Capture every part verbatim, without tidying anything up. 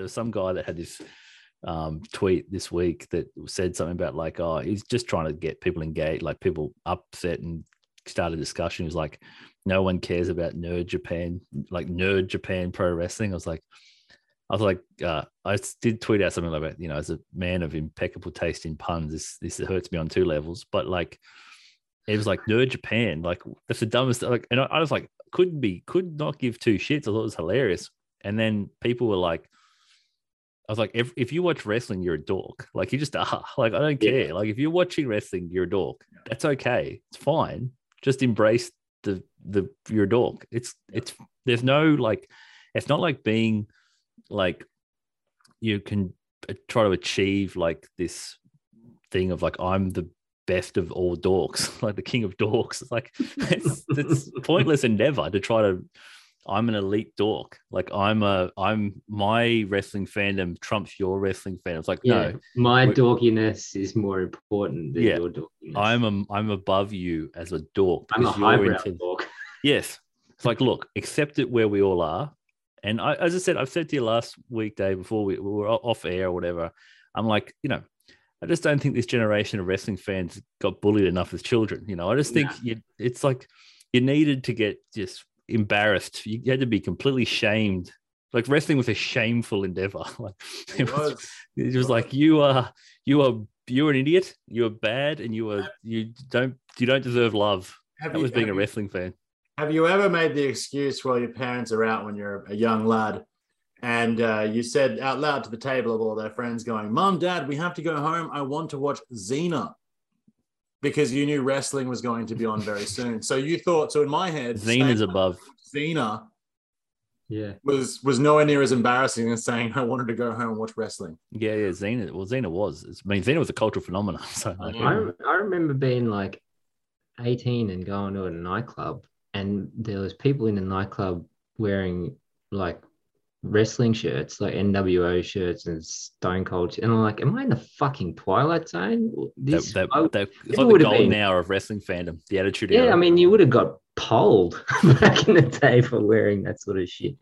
There was some guy that had this um, tweet this week that said something about like, oh, he's just trying to get people engaged, like people upset and start a discussion. He was like, no one cares about nerd Japan, like nerd Japan pro wrestling. I was like, I was like, uh, I did tweet out something like that, you know, as a man of impeccable taste in puns, this this hurts me on two levels. But like, it was like nerd Japan, like that's the dumbest. Like, and I, I was like, couldn't be, could not give two shits. I thought it was hilarious. And then people were like, I was like, if, if you watch wrestling, you're a dork. Like you just are. Like I don't care. Yeah. Like if you're watching wrestling, you're a dork. That's okay. It's fine. Just embrace the the you're a dork. It's it's there's no like, it's not like being. Like you can try to achieve like this thing of like, I'm the best of all dorks, like the king of dorks. It's like, it's, it's pointless endeavor to try to, I'm an elite dork. Like I'm a, I'm my wrestling fandom trumps your wrestling fandom. It's like, yeah, no, my dorkiness is more important than yeah, your dorkiness. I'm, a, I'm above you as a dork. I'm a highbrow dork. Yes. It's like, look, accept it where we all are. And I, as I said, I've said to you last weekday before we, we were off air or whatever, I'm like, you know, I just don't think this generation of wrestling fans got bullied enough as children. You know, I just think yeah. you, it's like you needed to get just embarrassed. You had to be completely shamed. Like wrestling was a shameful endeavor. Like it, it was, was, it was, was like you are, you are, you're an idiot. You are bad, and you are, you don't, you don't deserve love. That was you, being a wrestling you. fan. Have you ever made the excuse while your parents are out when you're a young lad and uh, you said out loud to the table of all their friends going, Mom, Dad, we have to go home. I want to watch Xena because you knew wrestling was going to be on very soon. So you thought, so in my head, Xena's above. Xena yeah. was, was nowhere near as embarrassing as saying I wanted to go home and watch wrestling. Yeah, yeah, Xena. Well, Xena was. I mean, Xena was a cultural phenomenon. So like, I, I remember being like eighteen and going to a nightclub. And there was people in the nightclub wearing like wrestling shirts, like N W O shirts and Stone Cold. And I'm like, am I in the fucking Twilight Zone? This that, that, that, it's like the golden been, hour of wrestling fandom, the attitude era. Yeah, I mean, you would have got polled back in the day for wearing that sort of shit.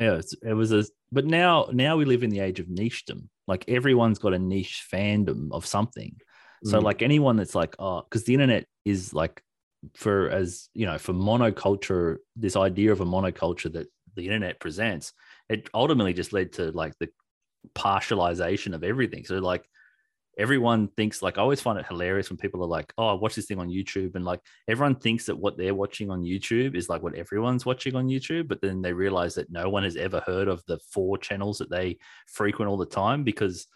Yeah, it was a, but now, now we live in the age of nichedom. Like everyone's got a niche fandom of something. So mm. like anyone that's like, oh, because the internet is like, for as you know, for monoculture, this idea of a monoculture that the internet presents, it ultimately just led to like the partialization of everything. So like everyone thinks, like I always find it hilarious when people are like, oh, I watch this thing on YouTube, and like everyone thinks that what they're watching on YouTube is like what everyone's watching on YouTube, but then they realize that no one has ever heard of the four channels that they frequent all the time because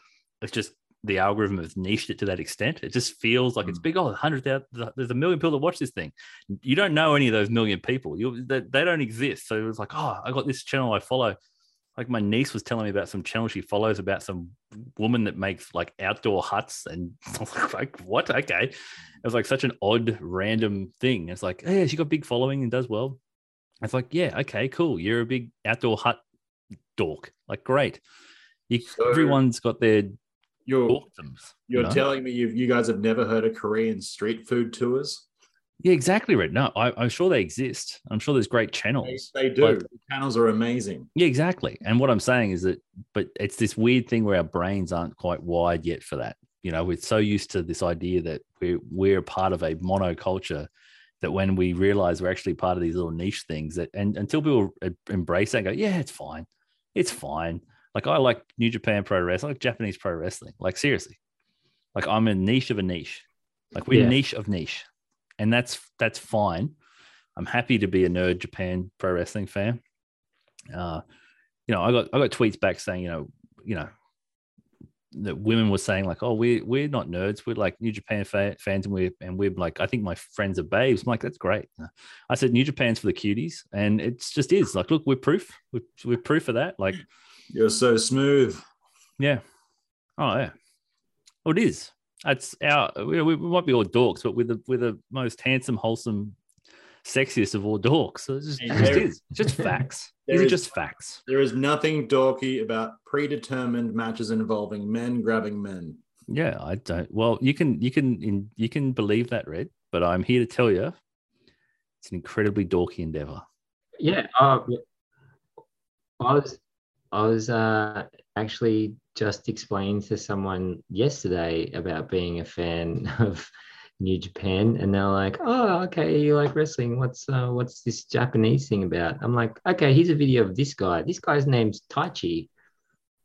it's just the algorithm has niched it to that extent. It just feels like mm. it's big. Oh, one hundred thousand, there's a million people that watch this thing. You don't know any of those million people. You they, they don't exist. So it was like, oh, I got this channel I follow. Like my niece was telling me about some channel she follows about some woman that makes like outdoor huts. And I was like, what? Okay. It was like such an odd, random thing. It's like, oh, yeah, she got big following and does well. It's like, yeah, okay, cool. You're a big outdoor hut dork. Like, great. You, so, everyone's got their... You're, you're no. telling me you you guys have never heard of Korean street food tours? Yeah, exactly right. No, I, I'm sure they exist. I'm sure there's great channels. They, they do. Like, the channels are amazing. Yeah, exactly. And what I'm saying is that, but it's this weird thing where our brains aren't quite wired yet for that. You know, we're so used to this idea that we're, we're part of a monoculture that when we realize we're actually part of these little niche things, that, and until people embrace that and go, yeah, it's fine. It's fine. Like I like New Japan Pro Wrestling, I like Japanese pro wrestling. Like seriously, like I'm a niche of a niche. Like we're yeah. niche of niche, and that's that's fine. I'm happy to be a nerd Japan pro wrestling fan. Uh, you know, I got I got tweets back saying, you know, you know, that women were saying like, oh, we're we're not nerds. We're like New Japan fa- fans, and we're and we're like, I think my friends are babes. I'm like, that's great. I said New Japan's for the cuties, and it just is. Like, look, we're proof. We're, we're proof of that. Like. You're so smooth. Yeah. Oh, yeah. Well, it is. That's our. We, we might be all dorks, but with the with the most handsome, wholesome, sexiest of all dorks. So it's just, it just is. It's just facts. These are just facts. There is nothing dorky about predetermined matches involving men grabbing men. Yeah, I don't. Well, you can you can you can believe that, Red. But I'm here to tell you, it's an incredibly dorky endeavor. Yeah. Uh, I was. I was uh, actually just explaining to someone yesterday about being a fan of New Japan, and they're like, "Oh, okay, you like wrestling? What's uh, what's this Japanese thing about?" I'm like, "Okay, here's a video of this guy. This guy's name's Taichi.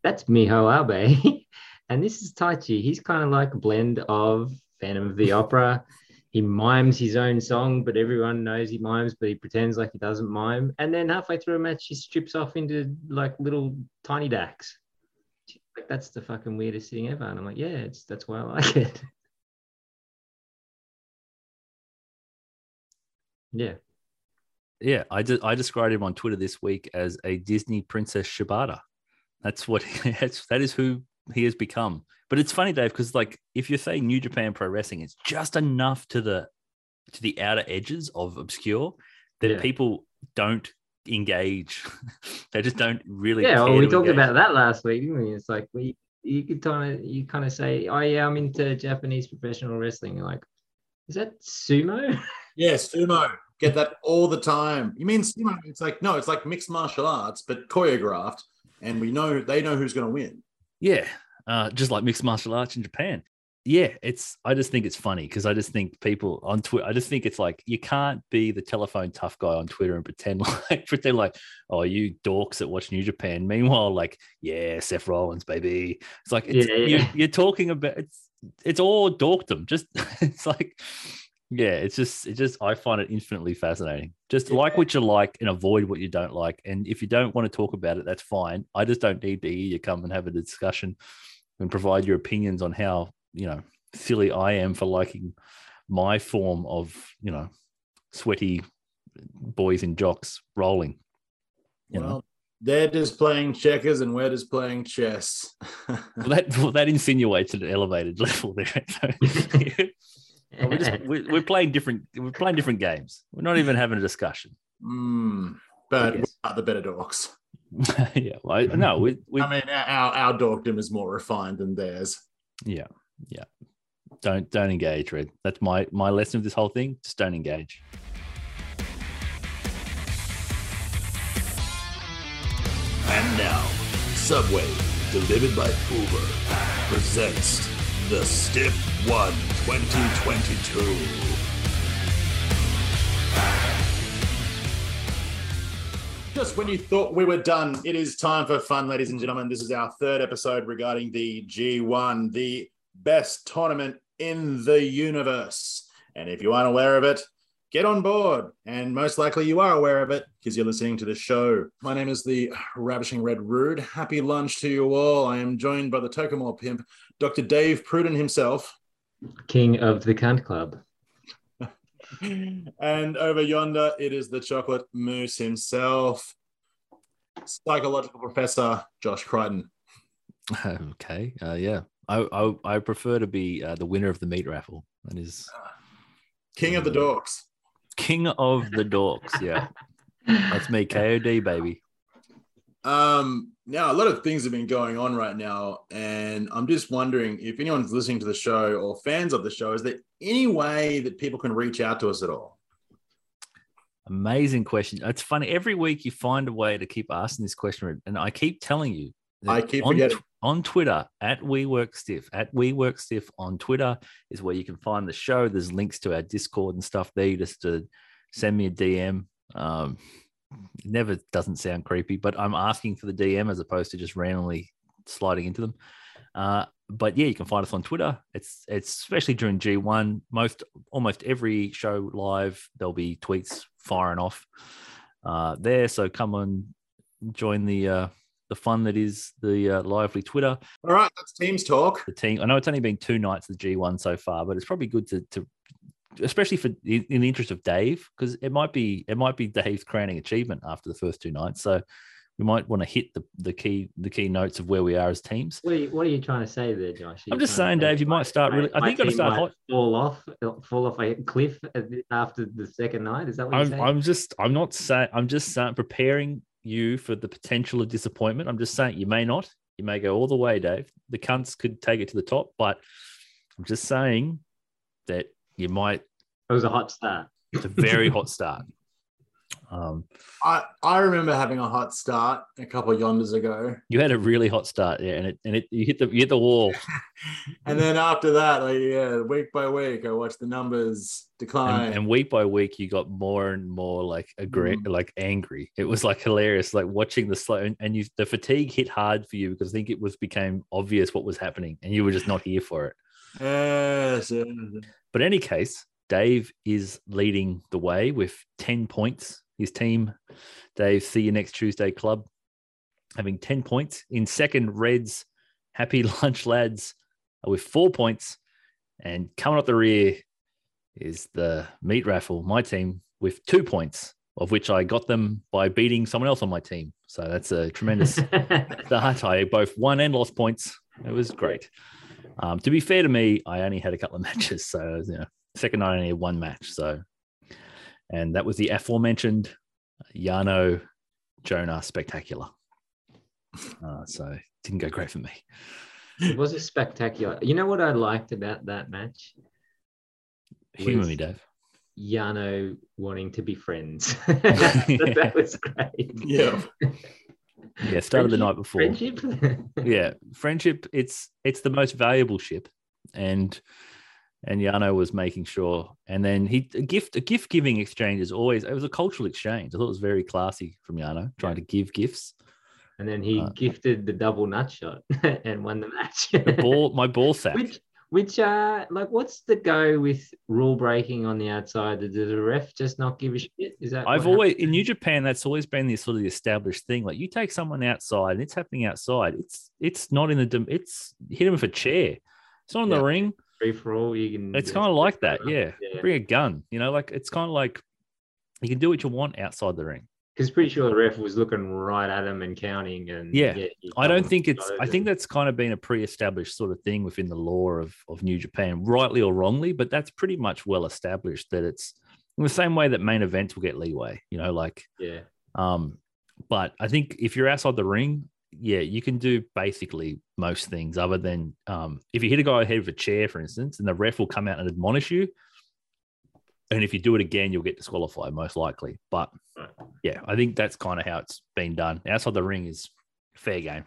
That's Miho Abe, and this is Taichi. He's kind of like a blend of Phantom of the Opera. He mimes his own song, but everyone knows he mimes, but he pretends like he doesn't mime. And then halfway through a match, he strips off into like little tiny dacks. Like, that's the fucking weirdest thing ever." And I'm like, "Yeah, it's that's why I like it." Yeah. Yeah, I, de- I described him on Twitter this week as a Disney Princess Shibata. That's what he has, that is who he has become. But it's funny, Dave, because like if you're saying New Japan Pro Wrestling, it's just enough to the to the outer edges of obscure that yeah. people don't engage. They just don't really. Yeah, care well, we talked engage. about that last week, didn't we? It's like we you could kind of you kind of say, "Oh yeah, I'm into Japanese professional wrestling." You're like, "Is that sumo?" Yeah, sumo. Get that all the time. You mean sumo? It's like, no, it's like mixed martial arts, but choreographed. And we know they know who's going to win. Yeah, uh, just like mixed martial arts in Japan. Yeah, it's. I just think it's funny because I just think people on Twitter. I just think it's like you can't be the telephone tough guy on Twitter and pretend like pretend like oh you dorks that watch New Japan. Meanwhile, like yeah, Seth Rollins, baby. It's like it's, yeah, yeah. You're, you're talking about it's. It's all dorkdom. Just it's like yeah. It's just it just I find it infinitely fascinating. Just yeah. like what you like and avoid what you don't like. And if you don't want to talk about it, that's fine. I just don't need to hear you come and have a discussion and provide your opinions on how you know silly I am for liking my form of you know sweaty boys in jocks rolling. You well, know. They're just playing checkers and we're just playing chess. well, that, well, that insinuates an elevated level there. we're, just, we're, we're playing different. We're playing different games. We're not even having a discussion. Mm, but we are the better dorks. yeah. Well, I, no. We, we, I mean, our our dorkdom is more refined than theirs. Yeah. Yeah. Don't don't engage, Red. That's my my lesson of this whole thing. Just don't engage. And now, Subway, delivered by Uber, presents the Stiff One twenty twenty-two. Just when you thought we were done, it is time for fun, ladies and gentlemen. This is our third episode regarding the G one, the best tournament in the universe. And if you aren't aware of it, get on board, and most likely you are aware of it because you're listening to the show. My name is the Ravishing Red Rude. Happy lunch to you all. I am joined by the Tokemore pimp, Doctor Dave Pruden himself. King of the Cunt Club. And over yonder, it is the Chocolate Moose himself, Psychological Professor Josh Crichton. Okay, uh, yeah. I, I I prefer to be uh, the winner of the meat raffle. That is... King of the Dorks. King of the Dorks, yeah. That's me, K O D, baby. Um, now, a lot of things have been going on right now, and I'm just wondering if anyone's listening to the show or fans of the show, is there any way that people can reach out to us at all? Amazing question. It's funny. Every week you find a way to keep asking this question, and I keep telling you. I keep on, forgetting. On Twitter, at WeWorkStiff, at WeWorkStiff on Twitter is where you can find the show. There's links to our Discord and stuff there. You just to send me a D M. Um, it never doesn't sound creepy, but I'm asking for the D M as opposed to just randomly sliding into them. Uh, but yeah, you can find us on Twitter. It's it's especially during G one. Most almost every show live, there'll be tweets firing off uh, there. So come on, join the. Uh, The fun that is the uh, lively Twitter. All right, that's teams talk. The team. I know it's only been two nights of the G one so far, but it's probably good to, to especially for in the interest of Dave, because it might be it might be Dave's crowning achievement after the first two nights. So we might want to hit the, the key the key notes of where we are as teams. What are you, what are you trying to say there, Josh? I'm just saying, Dave, you might start really. I think you've got to start hot. Fall off, fall off a cliff after the second night. Is that what you're I'm, saying? I'm just. I'm not saying. I'm just uh, preparing you for the potential of disappointment. I'm just saying you may not. You may go all the way, Dave. The cunts could take it to the top, but I'm just saying that you might. It was a hot start. It's a very hot start. Um, I, I remember having a hot start a couple of yonders ago. You had a really hot start, yeah, and it and it you hit the you hit the wall. And then after that, like yeah, week by week, I watched the numbers decline, and, and week by week, you got more and more like aggra- mm. like angry. It was like hilarious, like watching the slow and, and you the fatigue hit hard for you because I think it was became obvious what was happening, and you were just not here for it. Yes, yes, yes. But in any case, Dave is leading the way with ten points. His team, Dave, see you next Tuesday club, having ten points. In second, Reds, Happy Lunch Lads with four points. And coming up the rear is the meat raffle, my team, with two points, of which I got them by beating someone else on my team. So that's a tremendous start. I both won and lost points. It was great. Um, to be fair to me, I only had a couple of matches. So, you know, second night, I only had one match. So, and that was the aforementioned Yano Jonah spectacular. Uh, so, it didn't go great for me. It was a spectacular. You know what I liked about that match? Humor me, Dave. Yano wanting to be friends. That was great. Yeah. Yeah, started friendship, the night before. Friendship? Yeah, friendship, it's it's the most valuable ship. And and Yano was making sure. And then he a gift a gift giving exchange is always, it was a cultural exchange. I thought it was very classy from Yano, trying yeah. to give gifts. And then he uh, gifted the double nut shot and won the match. The ball, my ball sack. Which, which uh like what's the go with rule breaking on the outside? Does the ref just not give a shit? Is that I've always happened? In New Japan, that's always been the sort of the established thing. Like you take someone outside and it's happening outside. It's it's not in the it's hit him with a chair. It's not in yeah. the ring. Free for all you can. It's kind of like that, yeah. yeah. Bring a gun, you know, like it's kind of like you can do what you want outside the ring. Because pretty sure the ref was looking right at him and counting. And yeah, yeah I don't think it's, I think that's kind of been a pre-established sort of thing within the law of, of New Japan, rightly or wrongly, but that's pretty much well established that it's in the same way that main events will get leeway, you know, like, yeah. Um, but I think if you're outside the ring, yeah, you can do basically most things other than um, if you hit a guy ahead of a chair, for instance, and the ref will come out and admonish you. And if you do it again, you'll get disqualified, most likely. But yeah, I think that's kind of how it's been done. Outside the ring is fair game.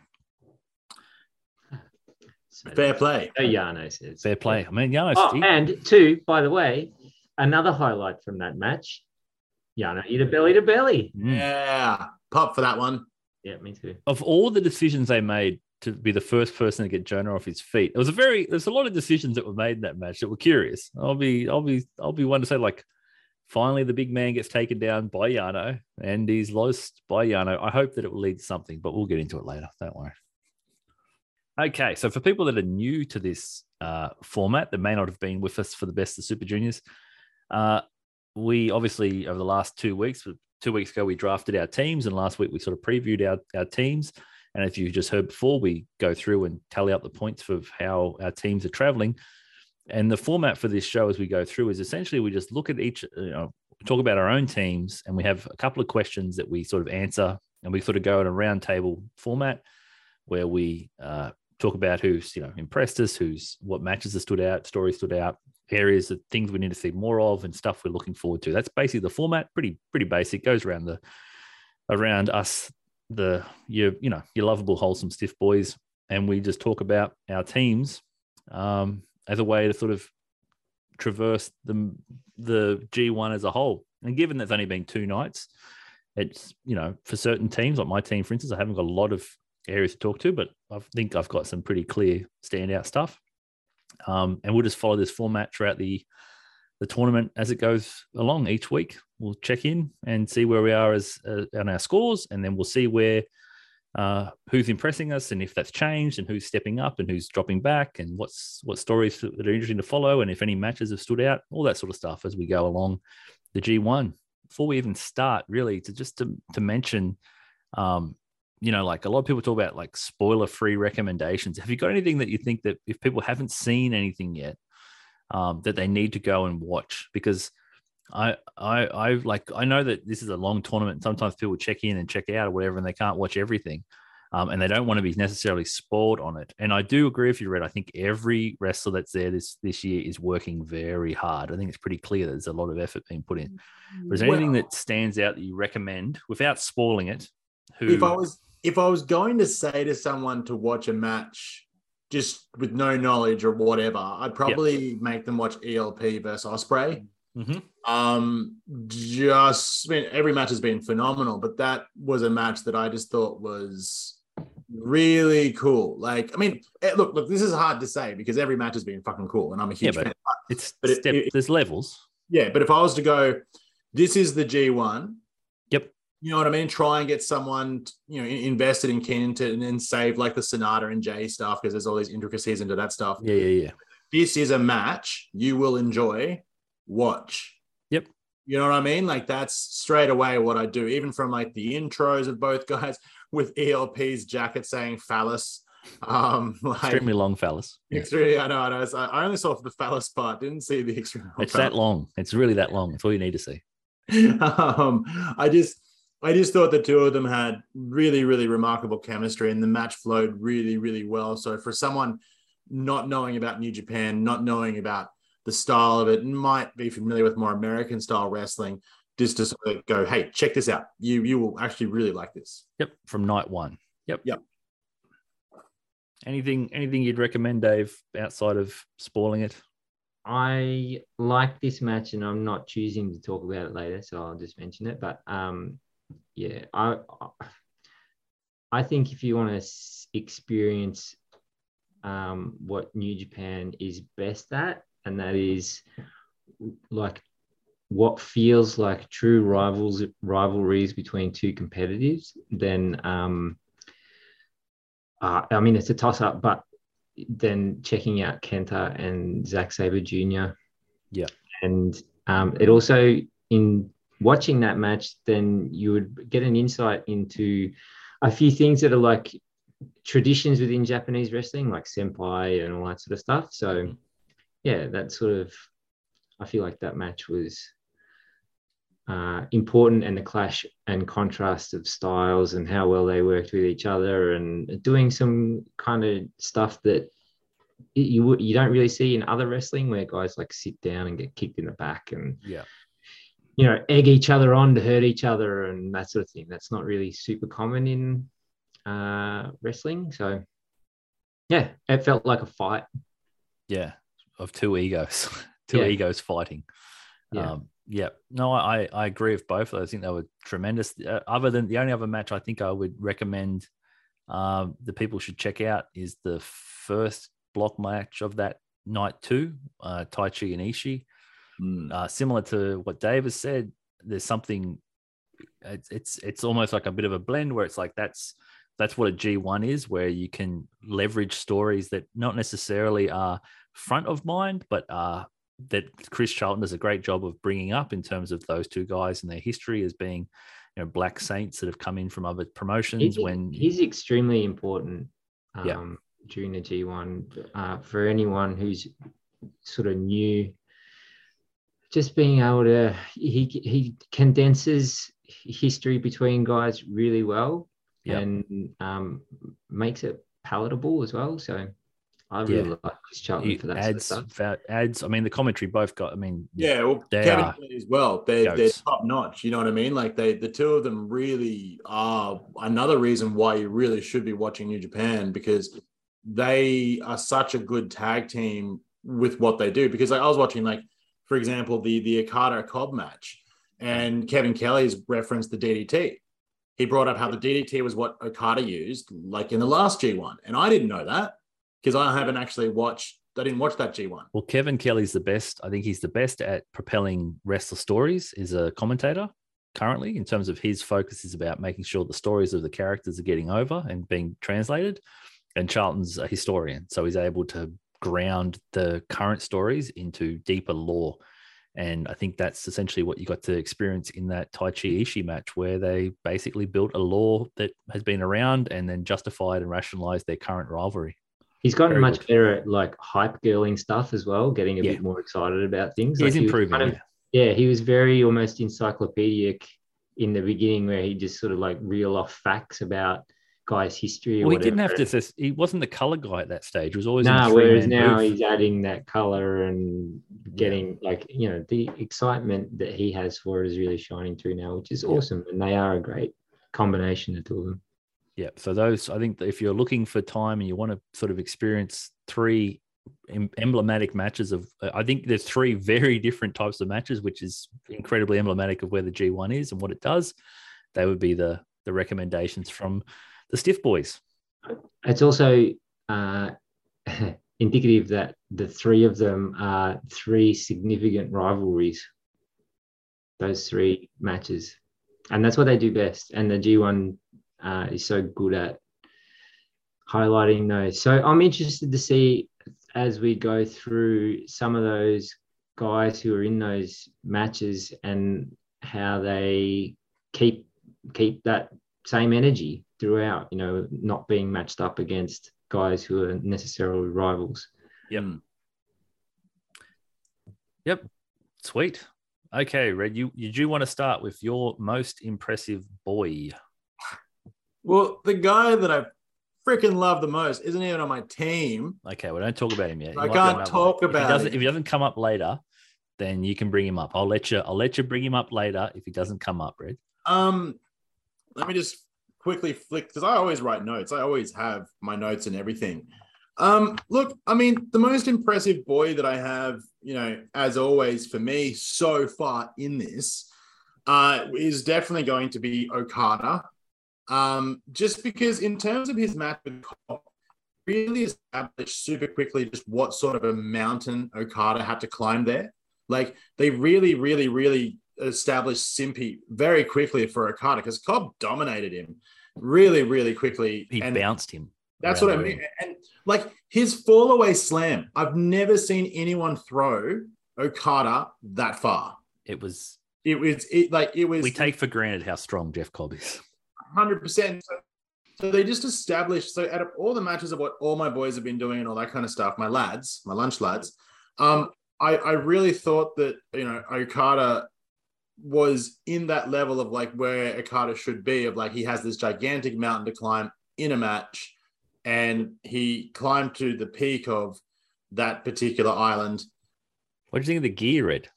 So fair play. Oh, Yano says. Fair play. I mean, Yano's oh, and two, by the way, another highlight from that match, Yano eat a belly to belly. Yeah. Pop for that one. Yeah, me too. Of all the decisions they made to be the first person to get Jonah off his feet, it was a very. There's a lot of decisions that were made in that match that were curious. I'll be, I'll be, I'll be one to say like, finally the big man gets taken down by Yano and he's lost by Yano. I hope that it will lead to something, but we'll get into it later. Don't worry. Okay, so for people that are new to this uh, format that may not have been with us for the Best of Super Juniors, uh, we obviously over the last two weeks, two weeks ago we drafted our teams, and last week we sort of previewed our our teams. And if you just heard before, we go through and tally up the points for how our teams are traveling. And the format for this show as we go through is essentially we just look at each, you know, talk about our own teams, and we have a couple of questions that we sort of answer, and we sort of go in a round table format where we uh, talk about who's, you know, impressed us, who's what matches that stood out, stories stood out, areas of things we need to see more of, and stuff we're looking forward to. That's basically the format. Pretty, pretty basic. Goes around the, around us. the your you know your lovable wholesome stiff boys, and we just talk about our teams um as a way to sort of traverse the the G one as a whole. And given that's only been two nights, it's, you know, for certain teams like my team, for instance, I haven't got a lot of areas to talk to, but I think I've got some pretty clear standout stuff, um and we'll just follow this format throughout the the tournament as it goes along. Each week we'll check in and see where we are as uh, on our scores, and then we'll see where uh, who's impressing us and if that's changed, and who's stepping up and who's dropping back, and what's what stories that are interesting to follow, and if any matches have stood out, all that sort of stuff as we go along the G one. Before we even start, really, to just to, to mention, um, you know, like a lot of people talk about like spoiler-free recommendations. Have you got anything that you think that if people haven't seen anything yet, Um, that they need to go and watch? Because I, I, I like I know that this is a long tournament. Sometimes people check in and check out or whatever, and they can't watch everything. um, and they don't want to be necessarily spoiled on it. And I do agree with you, Red. I think every wrestler that's there this this year is working very hard. I think it's pretty clear that there's a lot of effort being put in. But is there anything well, that stands out that you recommend without spoiling it? Who, if I was if I was going to say to someone to watch a match just with no knowledge or whatever, I'd probably yep. make them watch E L P versus Osprey. Mm-hmm. Um, just I mean, every match has been phenomenal, but that was a match that I just thought was really cool. Like, I mean, look, look, this is hard to say because every match has been fucking cool, and I'm a huge yeah, fan. But it's but step, it, it, there's levels. Yeah, but if I was to go, this is the G one. Yep. You know what I mean? Try and get someone, you know, invested in Kenton and save like the Sonata and Jay stuff because there's all these intricacies into that stuff. Yeah, yeah, yeah. This is a match you will enjoy. Watch. Yep. You know what I mean? Like that's straight away what I do, even from like the intros of both guys with E L P's jacket saying phallus. Um, like, extremely long phallus. Extremely, yeah. I know, I know. I only saw the phallus part, didn't see the extremely long. It's phallus. That long. It's really that long. It's all you need to see. um, I just... I just thought the two of them had really, really remarkable chemistry and the match flowed really, really well. So for someone not knowing about New Japan, not knowing about the style of it, might be familiar with more American style wrestling, just to sort of go, hey, check this out. You you will actually really like this. Yep. From night one. Yep. Yep. Anything, anything you'd recommend, Dave, outside of spoiling it? I like this match and I'm not choosing to talk about it later, so I'll just mention it. But um yeah, I I think if you want to experience um, what New Japan is best at, and that is like what feels like true rivals rivalries between two competitors, then um, uh, I mean it's a toss up, but then checking out Kenta and Zack Sabre Junior Yeah, and um, it also in. Watching that match, then you would get an insight into a few things that are like traditions within Japanese wrestling, like senpai and all that sort of stuff. So, yeah, that sort of, I feel like that match was uh, important, and the clash and contrast of styles and how well they worked with each other and doing some kind of stuff that you, you don't really see in other wrestling where guys like sit down and get kicked in the back and yeah. you know, egg each other on to hurt each other and that sort of thing. That's not really super common in uh, wrestling. So, yeah, it felt like a fight. Yeah, of two egos, two yeah. egos fighting. Yeah. Um, yeah. No, I, I agree with both. I think they were tremendous. Uh, other than the only other match I think I would recommend um, the people should check out is the first block match of that night two, uh, Taichi and Ishii. Uh, similar to what Dave has said, there's something it's, it's it's almost like a bit of a blend where it's like that's that's what a G one is, where you can leverage stories that not necessarily are front of mind, but uh, that Chris Charlton does a great job of bringing up in terms of those two guys and their history as being, you know, black saints that have come in from other promotions. He's, when he's extremely important um, yeah. during the G one uh, for anyone who's sort of new. Just being able to, he he condenses history between guys really well, yep. and um, makes it palatable as well. So I really yeah. like Chris Charlton he for that adds, sort of stuff. Adds, I mean, the commentary both got, I mean, yeah, well, they Kevin are as well. They're, they're top notch. You know what I mean? Like they, the two of them really are another reason why you really should be watching New Japan, because they are such a good tag team with what they do. Because like, I was watching like, for example, the the Okada Cobb match, and Kevin Kelly's referenced the D D T. He brought up how the D D T was what Okada used, like in the last G one, and I didn't know that because I haven't actually watched. I didn't watch that G one. Well, Kevin Kelly's the best. I think he's the best at propelling wrestler stories as a commentator currently, in terms of his focus is about making sure the stories of the characters are getting over and being translated. And Charlton's a historian, so he's able to ground the current stories into deeper lore, and I think that's essentially what you got to experience in that Taichi Ishii match, where they basically built a lore that has been around and then justified and rationalized their current rivalry. He's gotten Very much good. better at like hype girling stuff as well, getting a yeah. bit more excited about things. He's like improving. He kind of, yeah. yeah, he was very almost encyclopedic in the beginning, where he just sort of like reel off facts about guy's history. Or well, he whatever. didn't have to. He wasn't the color guy at that stage. It was always no. Nah, whereas now roof. he's adding that color and getting yeah. like you know the excitement that he has for it is really shining through now, which is yeah. awesome. And they are a great combination, the two of them. Yeah. So those, I think, if you're looking for time and you want to sort of experience three emblematic matches of, I think there's three very different types of matches, which is incredibly emblematic of where the G one is and what it does. They would be the the recommendations from the Stiff Boys. It's also uh, indicative that the three of them are three significant rivalries, those three matches. And that's what they do best. And the G one uh, is so good at highlighting those. So I'm interested to see, as we go through, some of those guys who are in those matches and how they keep keep that same energy throughout, you know, not being matched up against guys who are necessarily rivals. Yep. Yep. Sweet. Okay, Red, you, you do want to start with your most impressive boy. Well, the guy that I freaking love the most isn't even on my team. Okay, well, don't talk about him yet. I can't talk about him. If he doesn't, if he doesn't come up later, then you can bring him up. I'll let you, I'll let you bring him up later if he doesn't come up, Red. Um, let me just quickly flick, because I always write notes. I always have my notes and everything. Um, look, I mean, the most impressive boy that I have, you know, as always for me so far in this, uh, is definitely going to be Okada. Um, just because in terms of his match with Cobb, really established super quickly just what sort of a mountain Okada had to climb there. Like, they really, really, really established Simpy very quickly for Okada, because Cobb dominated him really, really quickly. He and bounced him. That's what I mean. And like his fall away slam, I've never seen anyone throw Okada that far. It was, it was it, like, it was. We take for granted how strong Jeff Cobb is. one hundred percent. So, so they just established, so out of all the matches of what all my boys have been doing and all that kind of stuff, my lads, my lunch lads, um, I, I really thought that, you know, Okada was in that level of like where Okada should be, of like he has this gigantic mountain to climb in a match, and he climbed to the peak of that particular island. What do you think of the gear, Red?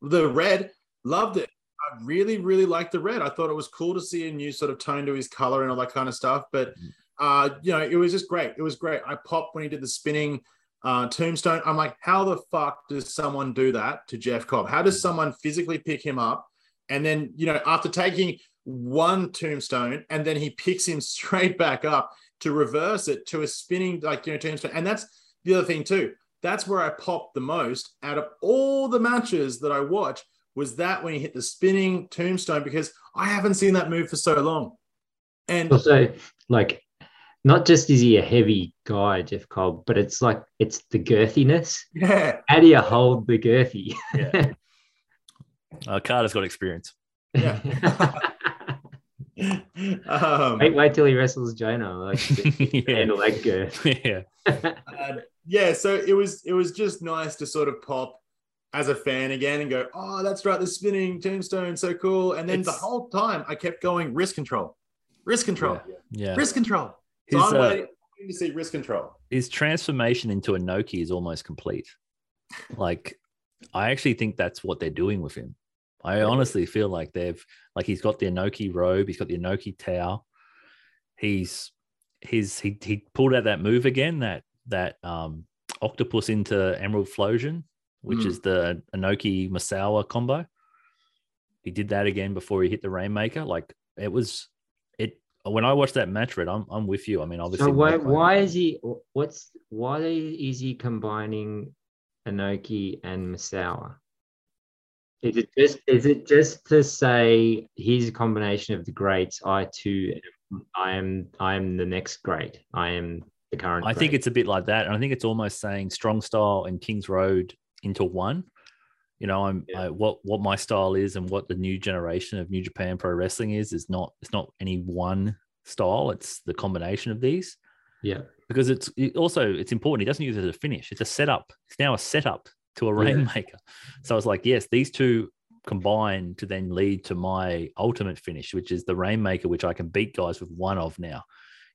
The red, loved it. I really, really liked the red. I thought it was cool to see a new sort of tone to his color and all that kind of stuff. But, uh, you know, it was just great. It was great. I popped when he did the spinning Uh, tombstone. I'm like, how the fuck does someone do that to Jeff Cobb? How does someone physically pick him up? And then, you know, after taking one tombstone, and then he picks him straight back up to reverse it to a spinning, like, you know, tombstone. And that's the other thing too. That's where I popped the most out of all the matches that I watched, was that when he hit the spinning tombstone, because I haven't seen that move for so long. And also, like, not just is he a heavy guy, Jeff Cobb, but it's like, it's the girthiness. Yeah. How do you hold the girthy? Yeah. uh, Carter's got experience. Yeah. um, wait, wait till he wrestles Jonah. Like, yeah. Handle that girth. Yeah. uh, yeah. So it was, it was just nice to sort of pop as a fan again and go, oh, that's right, the spinning tombstone, so cool. And then it's... the whole time I kept going, wrist control, wrist control, yeah, yeah. wrist control. So his, I'm waiting uh, to see wrist control. His transformation into Inoki is almost complete. Like, I actually think that's what they're doing with him. I yeah. honestly feel like they've, like, he's got the Inoki robe, he's got the Inoki towel. He's his he he pulled out that move again, that that um octopus into emerald flosion, which mm. is the Inoki Misawa combo. He did that again before he hit the Rainmaker. Like, it was. When I watched that match, Red, I'm I'm with you. I mean, obviously. So why why is he? What's why is he combining Inoki and Misawa? Is it just is it just to say here's a combination of the greats? I too, I am I am the next great. I am the current. I great. think it's a bit like that, and I think it's almost saying Strong Style and King's Road into one. You know, I'm yeah. I, what what my style is, and what the new generation of New Japan Pro Wrestling is is not. It's not any one style. It's the combination of these. Yeah, because it's it also it's important. He doesn't use it as a finish. It's a setup. It's now a setup to a Rainmaker. Yeah. So it's like, yes, these two combine to then lead to my ultimate finish, which is the Rainmaker, which I can beat guys with one of now,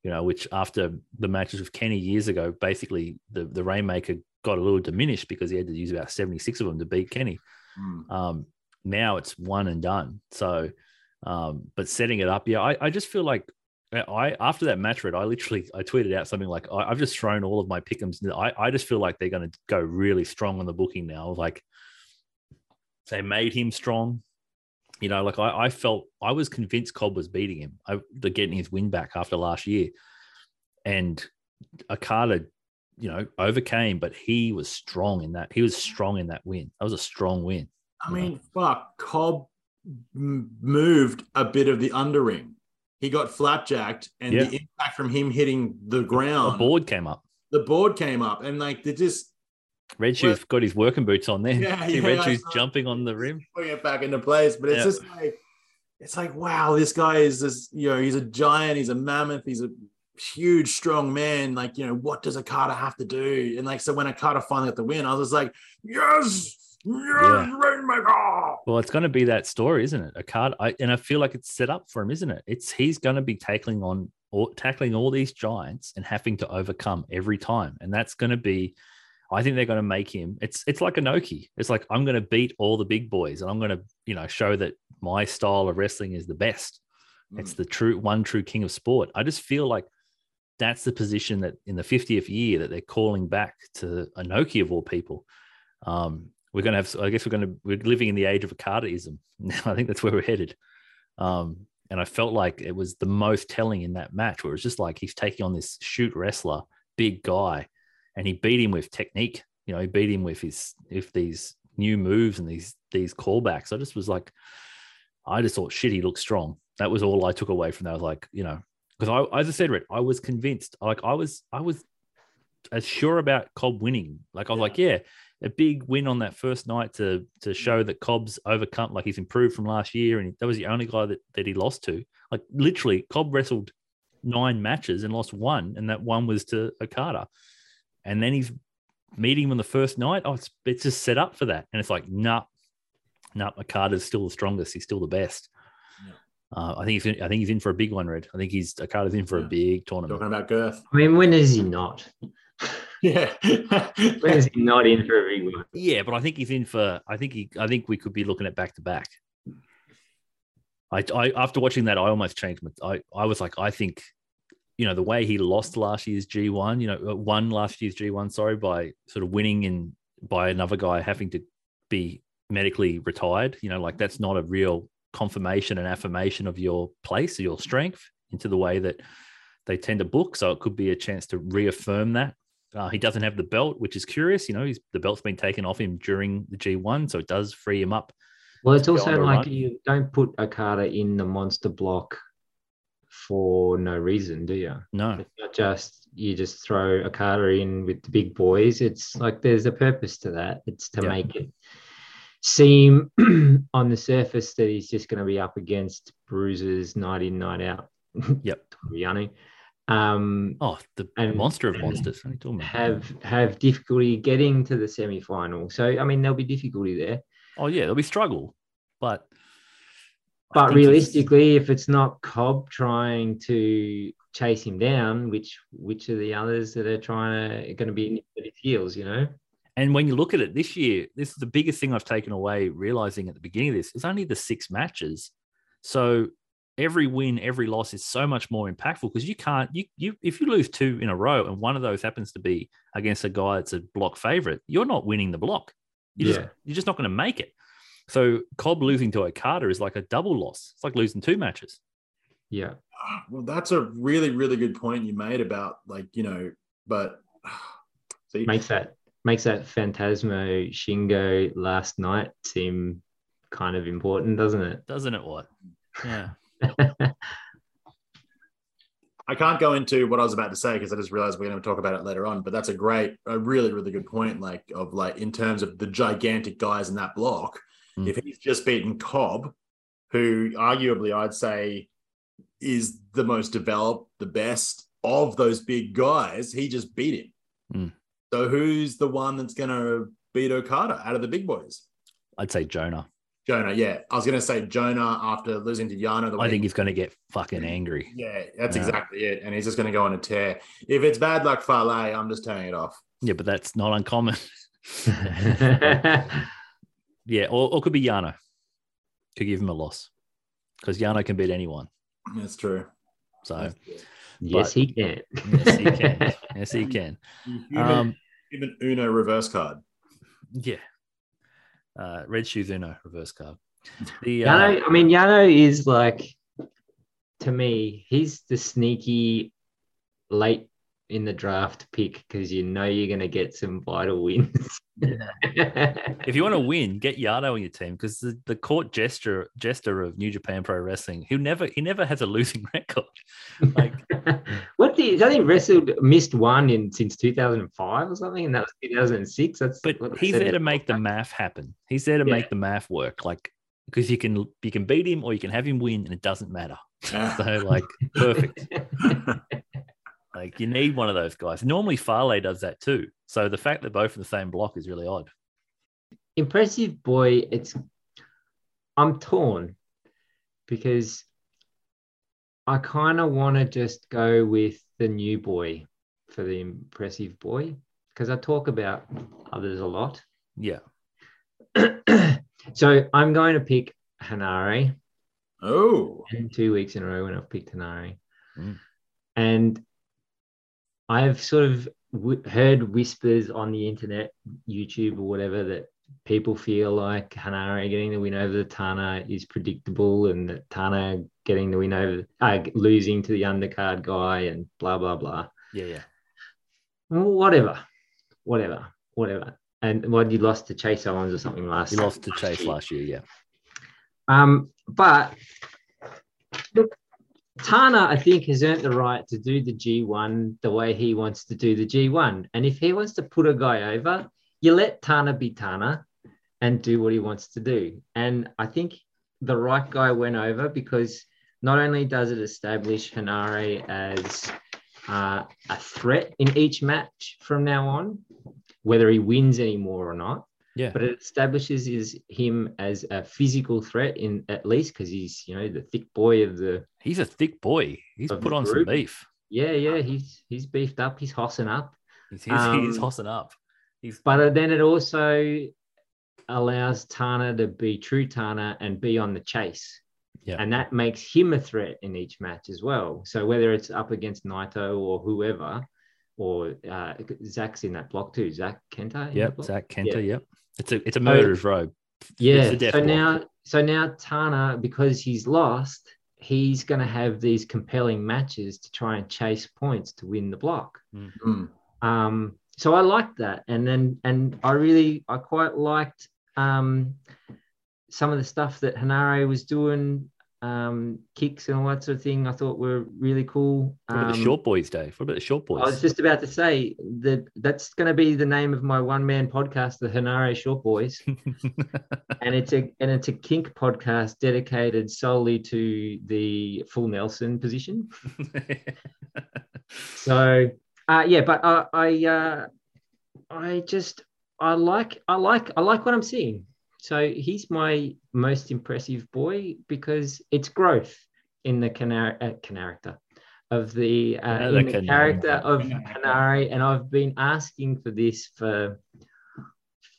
you know, which after the matches with Kenny years ago, basically the, the Rainmaker got a little diminished because he had to use about seventy-six of them to beat Kenny. Mm. Um, now it's one and done. So, um, but setting it up, yeah, I, I just feel like I, after that match, Red, I literally, I tweeted out something like, I, I've just thrown all of my pick'ems. I, I just feel like they're going to go really strong on the booking now. Like they made him strong, you know, like I, I felt, I was convinced Cobb was beating him, I, the getting his win back after last year. And Okada, you know, overcame, but he was strong in that. He was strong in that win. That was a strong win. I mean, know? fuck, Cobb moved a bit of the underring. He got flapjacked, and yeah. the impact from him hitting the ground. The board came up. The board came up, and like they just. Red Shoe's got his working boots on there. Yeah, yeah, Red Shoe's jumping on the rim. Putting it back into place, but it's yeah. just like, it's like, wow, this guy is this, you know, he's a giant, he's a mammoth, he's a huge, strong man. Like, you know, what does Okada have to do? And like, so when Okada finally got the win, I was just like, yes. Yeah. Well, it's going to be that story, isn't it? Okada, I, and I feel like it's set up for him, isn't it? It's he's going to be tackling on or tackling all these giants and having to overcome every time, and that's going to be. I think they're going to make him. It's it's like Inoki. It's like I'm going to beat all the big boys, and I'm going to you know show that my style of wrestling is the best. Mm. It's the true one, true king of sport. I just feel like that's the position that in the fiftieth year that they're calling back to Inoki of all people. Um, We're going to have, I guess we're going to, we're living in the age of Okadaism. I think that's where we're headed. Um, and I felt like it was the most telling in that match where it was just like, he's taking on this shoot wrestler, big guy, and he beat him with technique. You know, he beat him with his, if these new moves and these, these callbacks. I just was like, I just thought, shit, he looked strong. That was all I took away from that. I was like, you know, because I, as I said, Rick, I was convinced, like I was, I was as sure about Cobb winning. Like I was yeah. like, yeah. a big win on that first night to to show that Cobb's overcome, like he's improved from last year, and that was the only guy that, that he lost to. Like literally, Cobb wrestled nine matches and lost one, and that one was to Okada. And then he's meeting him on the first night. Oh, it's, it's just set up for that. And it's like, nah, nah, Okada's still the strongest. He's still the best. Yeah. Uh, I think he's in, I think he's in for a big one, Red. I think he's Okada's in for yeah. a big tournament. Talking about girth. I mean, when is he not? Yeah, when is he not in for a big one? Yeah, but I think he's in for. I think he. I think we could be looking at back to back. I, I after watching that, I almost changed my. I, I was like, I think, you know, the way he lost last year's G one, you know, won last year's G one, sorry, by sort of winning and by another guy having to be medically retired. You know, like that's not a real confirmation and affirmation of your place or your strength into the way that they tend to book. So it could be a chance to reaffirm that. Uh, he doesn't have the belt, which is curious. You know, he's, the belt's been taken off him during the G one, so it does free him up. Well, it's also like run. You don't put Okada in the monster block for no reason, do you? No. It's not just you just throw Okada in with the big boys. It's like there's a purpose to that. It's to yeah. make it seem on the surface that he's just going to be up against bruisers night in, night out. Yep. Yano. Um, oh, the and, monster of monsters. Have have difficulty getting to the semi-final. So, I mean, there'll be difficulty there. Oh, yeah, there'll be struggle. But but realistically, it's... if it's not Cobb trying to chase him down, which which are the others that are trying to, are going to be in his heels, you know? And when you look at it this year, this is the biggest thing I've taken away, realizing at the beginning of this, it's only the six matches. So... every win, every loss is so much more impactful because you can't, you, you, if you lose two in a row and one of those happens to be against a guy that's a block favorite, you're not winning the block. You're, yeah. just, you're just not going to make it. So Cobb losing to Okada is like a double loss. It's like losing two matches. Yeah. Well, that's a really, really good point you made about like, you know, but see. Makes that, makes that Phantasmo Shingo last night seem kind of important, doesn't it? Doesn't it what? Yeah. I can't go into what I was about to say because I just realized we're going to talk about it later on, but that's a great a really really good point, like of like in terms of the gigantic guys in that block. Mm. If he's just beaten Cobb, who arguably I'd say is the most developed, the best of those big guys, he just beat him. Mm. So who's the one that's going to beat Okada out of the big boys? I'd say Jonah. Jonah, yeah. I was going to say Jonah after losing to Yano. The I week. think he's going to get fucking angry. Yeah, that's yeah. exactly it. And he's just going to go on a tear. If it's bad luck, Fale, I'm just turning it off. Yeah, but that's not uncommon. yeah, or, or could be Yano. Could give him a loss. Because Yano can beat anyone. That's true. So, that's true. Yes, he can. yes, he can. Yes, he can. Human, um, human Uno reverse card. Yeah. Uh, Red Shoes Uno reverse card. The, uh, Yano, I mean, Yano is like, to me, he's the sneaky late in the draft pick because you know you're going to get some vital wins. yeah. If you want to win, get Yano on your team because the, the court jester jester of New Japan Pro Wrestling, who never he never has a losing record. Like, what do you? I think wrestled missed one in since two thousand five or something, and that was two thousand six. That's but he's there to make the math happen. He's there to yeah. make the math work, like because you can you can beat him or you can have him win, and it doesn't matter. so like perfect. Like you need one of those guys. Normally Farley does that too. So the fact that both in the same block is really odd. Impressive boy. It's I'm torn because I kind of want to just go with the new boy for the impressive boy because I talk about others a lot. Yeah. So I'm going to pick Hanare. Oh. And two weeks in a row when I've picked Hanare. Mm. And I've sort of w- heard whispers on the internet, YouTube or whatever, that people feel like Hanare getting the win over the Tana is predictable and that Tana getting the win over, uh, losing to the undercard guy and blah, blah, blah. Yeah, yeah. Whatever, whatever, whatever. And what, you lost to Chase Owens or something last year? You lost to Chase last year, yeah. Um, but, look, Tana, I think, has earned the right to do the G one the way he wants to do the G one. And if he wants to put a guy over, you let Tana be Tana and do what he wants to do. And I think the right guy went over because not only does it establish Hanare as uh, a threat in each match from now on, whether he wins anymore or not, yeah. but it establishes is him as a physical threat in at least because he's, you know, the thick boy of the. He's a thick boy. He's put on some beef. Yeah, yeah. He's he's beefed up. He's hossing up. He's, he's, um, he's hossing up. He's... But then it also allows Tana to be true Tana and be on the chase. Yeah. And that makes him a threat in each match as well. So whether it's up against Naito or whoever, or uh, Zach's in that block too. Zach Kenta. Yep, Zach Kenta. Yep. yep. It's a it's a murderer's so, row. Yeah. So now row. so now Tana, because he's lost, he's going to have these compelling matches to try and chase points to win the block. Mm-hmm. Um, so I liked that, and then and I really I quite liked um, some of the stuff that Hanare was doing, um, kicks and all that sort of thing. I thought were really cool. Um, what about the short boys, Dave? What about the short boys? I was just about to say that that's going to be the name of my one man podcast, the Hanare Short Boys, and it's a and it's a kink podcast dedicated solely to the full Nelson position. so, uh, yeah, but I I, uh, I just I like I like I like what I'm seeing. So he's my most impressive boy because it's growth in the canar- uh, character of the, uh, in the can- character of Hanare, and I've been asking for this for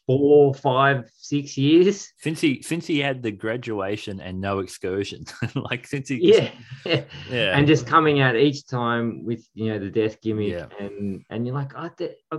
four, five, six years since he since he had the graduation and no excursion, like since he yeah. yeah and just coming out each time with you know the death gimmick yeah. and and you're like I. Th- I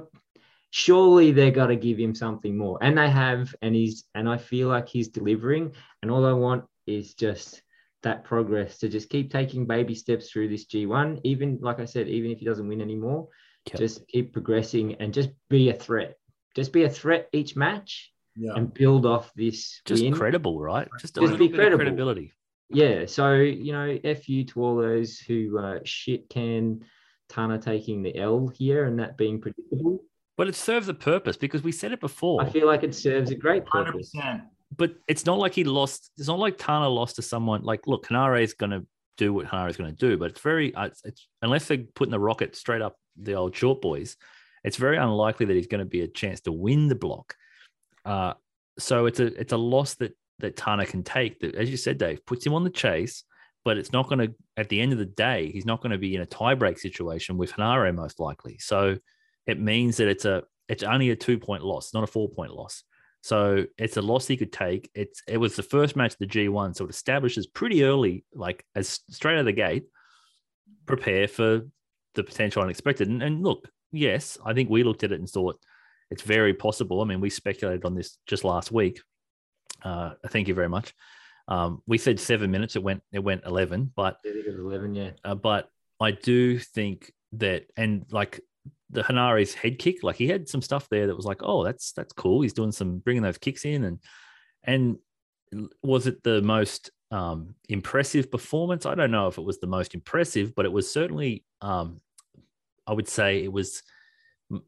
surely they got to give him something more, and they have, and he's, and I feel like he's delivering. And all I want is just that progress to just keep taking baby steps through this G one. Even like I said, even if he doesn't win anymore, yep. just keep progressing and just be a threat. Just be a threat each match, yeah. and build off this. Just win. Credible, right? Just a just little be bit credible. Of credibility. Yeah. So you know, F you to all those who uh, shit can Tana taking the L here and that being predictable. But it serves a purpose because we said it before. I feel like it serves a great purpose. one hundred percent But it's not like he lost. It's not like Tana lost to someone. Like, look, Hanare is going to do what Hanare is going to do. But it's very, it's, it's, unless they're putting the rocket straight up the old short boys, it's very unlikely that he's going to be a chance to win the block. Uh, so it's a it's a loss that that Tana can take that, as you said, Dave, puts him on the chase, but it's not going to, at the end of the day, he's not going to be in a tie-break situation with Hanare most likely. So it means that it's a, it's only a two-point loss, not a four-point loss. So it's a loss he could take. It's It was the first match of the G one, so it establishes pretty early, like as straight out of the gate, prepare for the potential unexpected. And, and look, yes, I think we looked at it and thought it's very possible. I mean, we speculated on this just last week. Uh, thank you very much. Um, we said seven minutes. It went. It went eleven. But it was eleven, yeah. Uh, but I do think that, and like the Hanare's head kick, like he had some stuff there that was like, oh, that's that's cool. He's doing some bringing those kicks in, and and was it the most um, impressive performance? I don't know if it was the most impressive, but it was certainly. Um, I would say it was.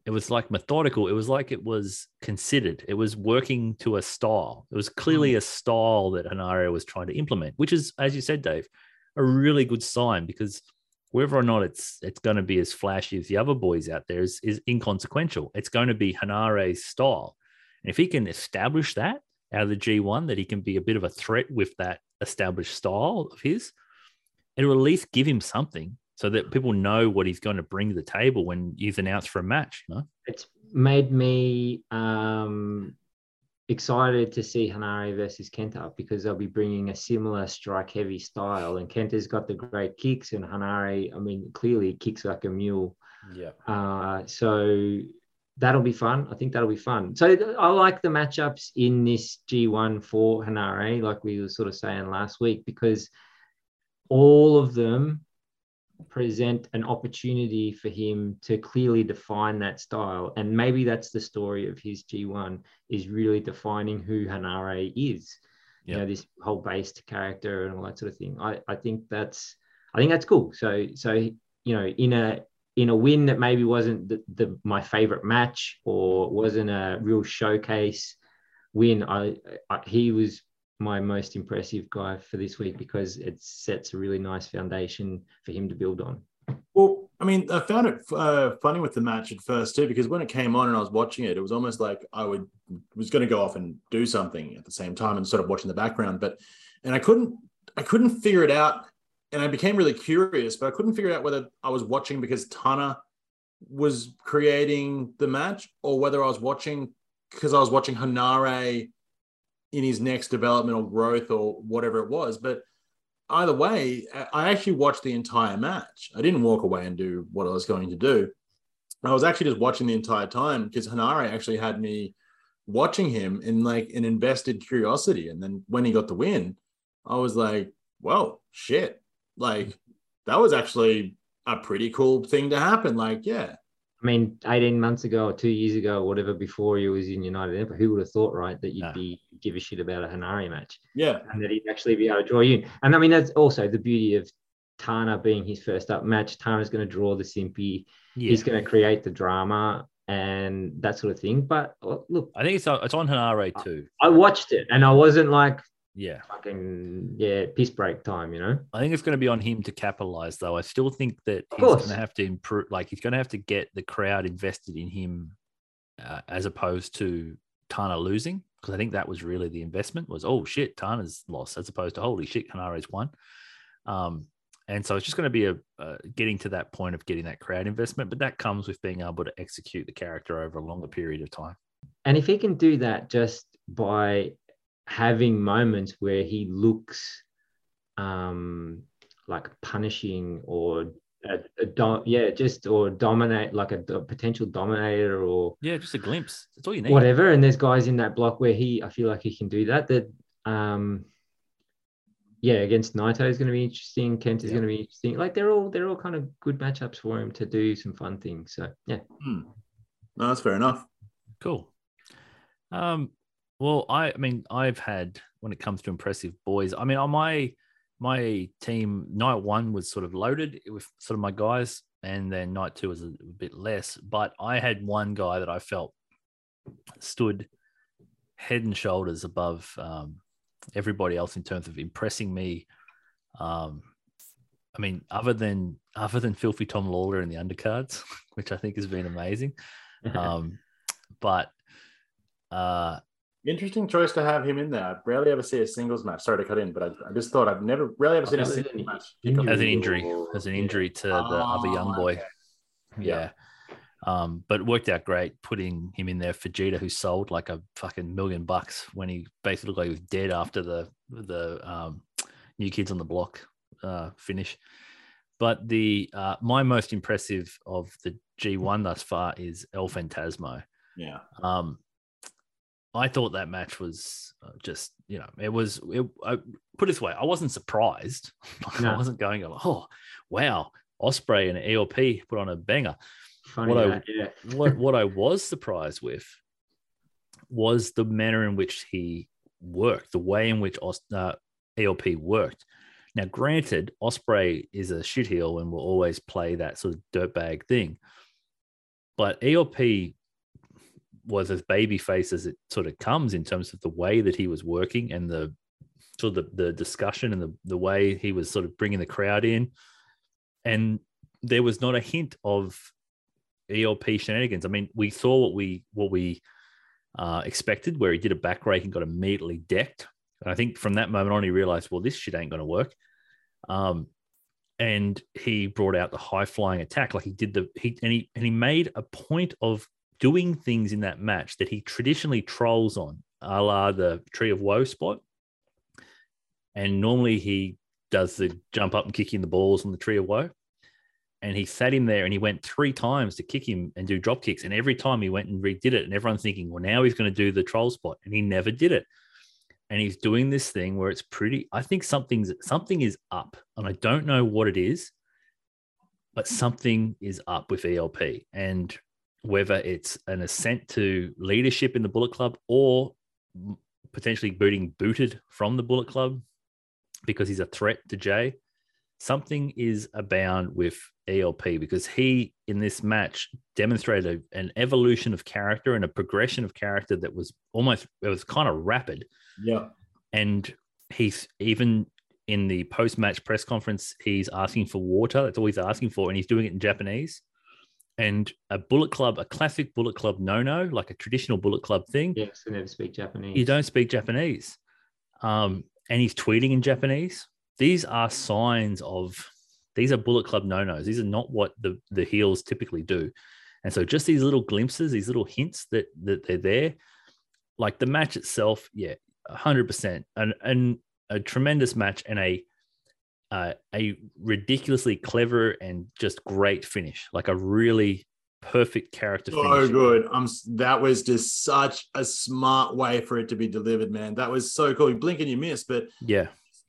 It was like methodical. It was like it was considered. It was working to a style. It was clearly a style that Hanare was trying to implement, which is, as you said, Dave, a really good sign, because whether or not it's it's going to be as flashy as the other boys out there is, is inconsequential. It's going to be Hanare's style. And if he can establish that out of the G one, that he can be a bit of a threat with that established style of his, it'll at least give him something, so that people know what he's going to bring to the table when he's announced for a match. You know? It's made me um, excited to see Hanare versus Kenta, because they'll be bringing a similar strike-heavy style. And Kenta's got the great kicks, and Hanare, I mean, clearly kicks like a mule. Yeah. Uh, so that'll be fun. I think that'll be fun. So I like the matchups in this G one for Hanare, like we were sort of saying last week, because all of them present an opportunity for him to clearly define that style. And maybe that's the story of his G one, is really defining who Hanare is, yeah. You know, this whole based character and all that sort of thing. I, I think that's, I think that's cool. So, so, you know, in a, in a win that maybe wasn't the, the my favorite match, or wasn't a real showcase win, I, I he was my most impressive guy for this week, because it sets a really nice foundation for him to build on. Well, I mean, I found it uh, funny with the match at first too, because when it came on and I was watching it, it was almost like I would was going to go off and do something at the same time and sort of watch in the background. But and I couldn't, I couldn't figure it out, and I became really curious, but I couldn't figure out whether I was watching because Tana was creating the match, or whether I was watching because I was watching Hanare in his next developmental growth or whatever it was. But either way, I actually watched the entire match. I didn't walk away and do what I was going to do. I was actually just watching the entire time, because Hanare actually had me watching him in like an invested curiosity. And then when he got the win, I was like, whoa, shit. Like that was actually a pretty cool thing to happen. Like, yeah. I mean, eighteen months ago or two years ago or whatever, before he was in United Empire, who would have thought, right, that you'd no. be give a shit about a Hanare match? Yeah. And that he'd actually be able to draw you in. And I mean, that's also the beauty of Tana being his first up match. Tana's going to draw the simpy. Yeah. He's going to create the drama and that sort of thing. But look, I think it's on, it's on Hanare too. I, I watched it and I wasn't like, yeah, fucking, yeah, piss break time, you know? I think it's going to be on him to capitalize, though. I still think that he's going to have to improve, like, he's going to have to get the crowd invested in him uh, as opposed to Tana losing, because I think that was really the investment was, oh, shit, Tana's lost, as opposed to, holy shit, Hanare's won. Um, and so it's just going to be a uh, getting to that point of getting that crowd investment, but that comes with being able to execute the character over a longer period of time. And if he can do that just by having moments where he looks um like punishing or a, a dom- yeah just or dominate like a, a potential dominator, or yeah just a glimpse, that's all you need, whatever. And there's guys in that block where he I feel like he can do that that um yeah against Naito is going to be interesting. Kent is yeah. going to be interesting. Like they're all they're all kind of good matchups for him to do some fun things. So yeah hmm. No, that's fair enough. Cool. um Well, I, I mean, I've had, when it comes to impressive boys, I mean, on my my team, night one was sort of loaded with sort of my guys, and then night two was a bit less. But I had one guy that I felt stood head and shoulders above um, everybody else in terms of impressing me. Um, I mean, other than other than Filthy Tom Lawler in the undercards, which I think has been amazing. Um, but... Uh, Interesting choice to have him in there. I rarely ever see a singles match. Sorry to cut in, but I, I just thought I've never rarely ever seen a singles an, match as an injury, as an injury to the oh, other young boy. Okay. Yeah. yeah. Um, but it worked out great putting him in there for Fujita, who sold like a fucking million bucks when he basically was dead after the the um, New Kids on the Block uh, finish. But the uh, my most impressive of the G one thus far is El Fantasmo. Yeah. Um, I thought that match was just, you know, it was, it, I, put it this way, I wasn't surprised. No. I wasn't going, oh, wow, Osprey and E L P put on a banger. Funny what, that, I, yeah. what, what I was surprised with was the manner in which he worked, the way in which Os, uh, E L P worked. Now, granted, Osprey is a shit heel and will always play that sort of dirtbag thing, but E L P was as babyface as it sort of comes in terms of the way that he was working and the sort of the, the discussion and the, the way he was sort of bringing the crowd in. And there was not a hint of E L P shenanigans. I mean, we saw what we, what we uh, expected, where he did a back rake and got immediately decked. And I think from that moment on, he realized, well, this shit ain't going to work. Um, and he brought out the high flying attack. Like he did the, he, and he, and he made a point of doing things in that match that he traditionally trolls on, a la the Tree of Woe spot. And normally he does the jump up and kick in the balls on the Tree of Woe. And he sat him there and he went three times to kick him and do drop kicks. And every time he went and redid it, and everyone's thinking, well, now he's going to do the troll spot. And he never did it. And he's doing this thing where it's pretty, I think something's, something is up. And I don't know what it is, but something is up with E L P. And whether it's an ascent to leadership in the Bullet Club or potentially being booted from the Bullet Club because he's a threat to Jay, something is abound with E L P, because he, in this match, demonstrated an evolution of character and a progression of character that was almost, it was kind of rapid. Yeah. And he's even in the post-match press conference, he's asking for water. That's all he's asking for. And he's doing it in Japanese. And a Bullet Club, a classic Bullet Club no-no, like a traditional Bullet Club thing. Yes, they never speak Japanese. You don't speak Japanese. Um, and he's tweeting in Japanese. These are signs of, these are Bullet Club no-nos. These are not what the, the heels typically do. And so just these little glimpses, these little hints that that they're there. Like the match itself, yeah, one hundred percent. And, and a tremendous match and a, Uh, a ridiculously clever and just great finish, like a really perfect character so finish. So good. Um, that was just such a smart way for it to be delivered, man. That was so cool. You blink and you miss, but yeah,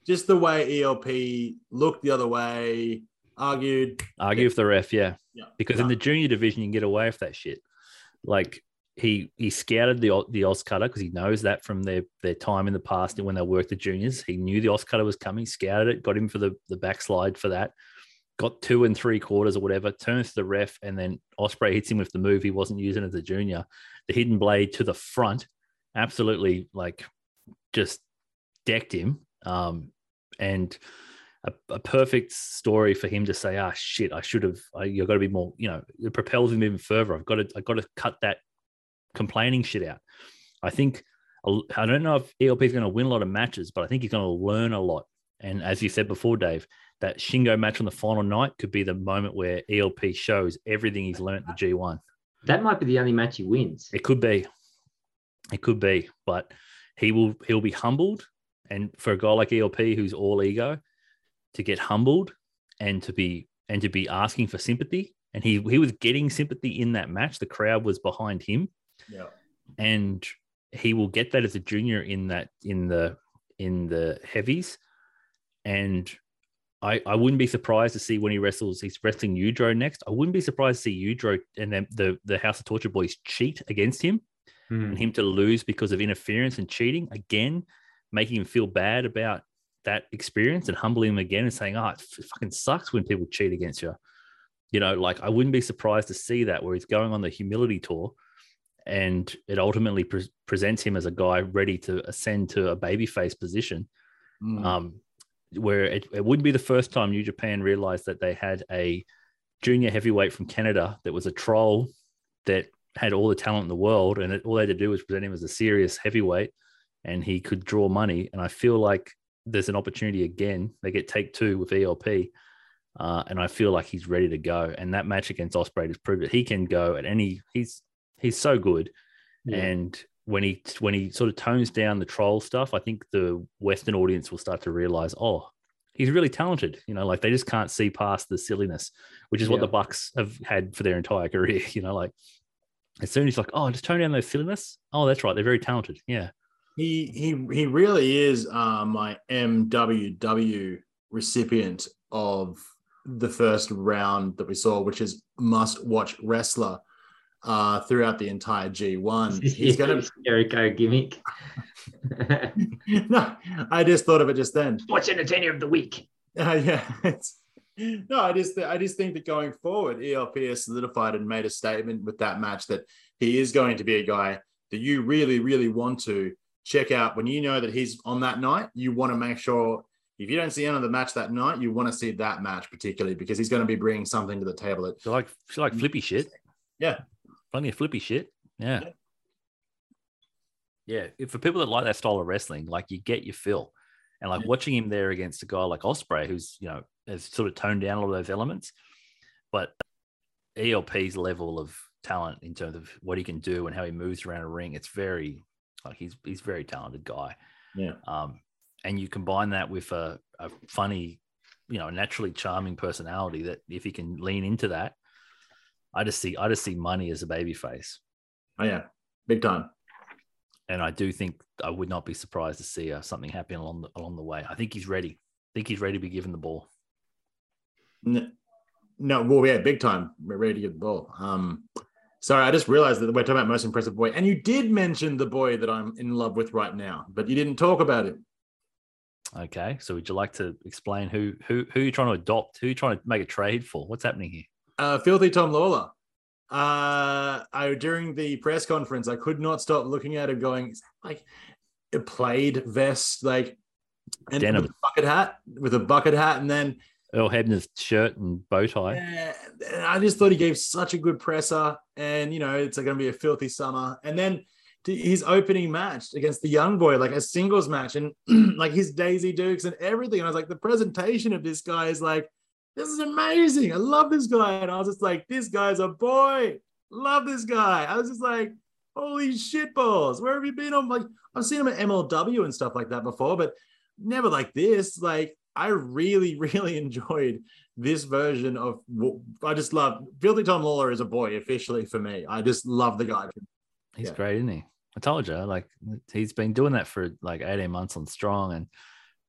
just the way E L P looked the other way, argued. Argue yeah. with the ref, yeah. yeah. Because yeah. in the junior division, you can get away with that shit. Like he he scouted the, the Oz cutter because he knows that from their, their time in the past and when they worked the juniors. He knew the Oz cutter was coming, scouted it, got him for the, the backslide for that, got two and three quarters or whatever, turns to the ref, and then Osprey hits him with the move he wasn't using as a junior, the hidden blade to the front, absolutely like just decked him. Um, and a, a perfect story for him to say, ah, shit, I should have, you've got to be more, you know, it propels him even further. I've got to, I've got to cut that complaining shit out. I think, I don't know if E L P is going to win a lot of matches, but I think he's going to learn a lot. And as you said before, Dave, that Shingo match on the final night could be the moment where E L P shows everything he's learned at the G one. That might be the only match he wins. It could be. It could be. But he will, he'll be humbled. And for a guy like E L P, who's all ego, to get humbled and to be, and to be asking for sympathy. And he, he was getting sympathy in that match. The crowd was behind him. Yeah, and he will get that as a junior in that in the in the heavies, and I I wouldn't be surprised to see when he wrestles. He's wrestling Yudro next. I wouldn't be surprised to see Yudro and then the the House of Torture boys cheat against him, mm. and him to lose because of interference and cheating again, making him feel bad about that experience and humbling him again and saying, "Oh, it fucking sucks when people cheat against you." You know, like I wouldn't be surprised to see that where he's going on the humility tour. And it ultimately pre- presents him as a guy ready to ascend to a babyface position, mm. um, where it, it wouldn't be the first time New Japan realized that they had a junior heavyweight from Canada that was a troll that had all the talent in the world, and it, all they had to do was present him as a serious heavyweight, and he could draw money. And I feel like there's an opportunity again. They get take two with E L P, uh, and I feel like he's ready to go. And that match against Osprey has proved that he can go at any. He's he's so good, yeah. and when he when he sort of tones down the troll stuff, I think the Western audience will start to realize, oh, he's really talented. You know, like they just can't see past the silliness, which is what yeah. the Bucks have had for their entire career. You know, like as soon as he's like, oh, just tone down their silliness. Oh, that's right, they're very talented. Yeah. He he he really is uh, my M W W recipient of the first round that we saw, which is must-watch wrestler uh, throughout the entire G one. He's going to Jericho gimmick. No, I just thought of it just then. Watch entertainer of the week. Uh, yeah. It's... No, I just I just think that going forward, E L P has solidified and made a statement with that match that he is going to be a guy that you really really want to check out. When you know that he's on that night, you want to make sure if you don't see any of the match that night, you want to see that match particularly because he's going to be bringing something to the table. That, like, like flippy shit. Yeah. Plenty of flippy shit. Yeah. Yeah. Yeah. If for people that like that style of wrestling, like you get your fill. And like yeah. watching him there against a guy like Osprey, who's, you know, has sort of toned down all those elements, but E L P's level of talent in terms of what he can do and how he moves around a ring, it's very... Like he's he's a very talented guy, yeah. Um, and you combine that with a, a funny, you know, naturally charming personality that if he can lean into that, I just see I just see money as a babyface. Oh yeah, big time. And I do think I would not be surprised to see uh, something happen along the, along the way. I think he's ready. I think he's ready to be given the ball. No, no well, yeah, big time. We're ready to give the ball. Um. Sorry, I just realized that we're talking about most impressive boy. And you did mention the boy that I'm in love with right now, but you didn't talk about him. Okay. So would you like to explain who who who you're trying to adopt? Who you're trying to make a trade for? What's happening here? Uh, Filthy Tom Lawler. Uh, I during the press conference, I could not stop looking at him going, is that like a plaid vest, like and denim. With a bucket hat, with a bucket hat, and then Earl Hebner's shirt and bow tie. Yeah, I just thought he gave such a good presser, and you know it's going to be a filthy summer. And then his opening match against the young boy, like a singles match, and like his Daisy Dukes and everything. And I was like, the presentation of this guy is like, this is amazing. I love this guy. And I was just like, this guy's a boy. Love this guy. I was just like, holy shit balls. Where have you been? I'm like, I've seen him at M L W and stuff like that before, but never like this. Like. I really, really enjoyed this version of. I just love Filthy Tom Lawler is a boy officially for me. I just love the guy. He's yeah. great, isn't he? I told you, like he's been doing that for like eighteen months on Strong, and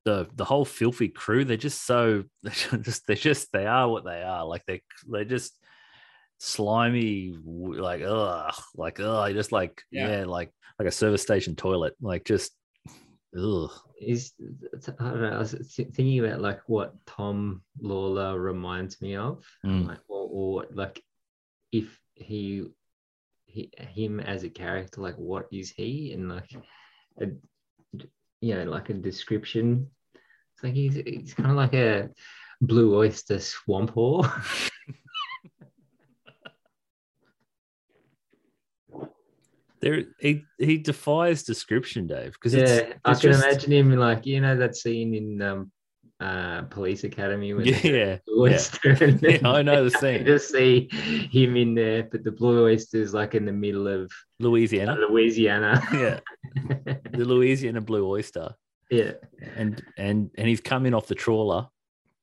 the the whole Filthy crew. They're just so they're just they just they are what they are. Like they they're just slimy, like ugh, like ugh, just like yeah. yeah, like like a service station toilet, like just. Ugh. Is I don't know. I was thinking about like what Tom Lawler reminds me of, mm. like, or, or like if he, he, him as a character, like what is he, and like a, you know, like a description. It's like he's he's kind of like a blue oyster swamp whore. There, he, he defies description, Dave. Because yeah, it's, it's I can just... imagine him like you know that scene in um, uh, Police Academy. When yeah, oyster yeah. yeah, I know the scene. Just see him in there, but the blue oyster is like in the middle of Louisiana. Uh, Louisiana, yeah, the Louisiana blue oyster. Yeah, and and and he's coming off the trawler.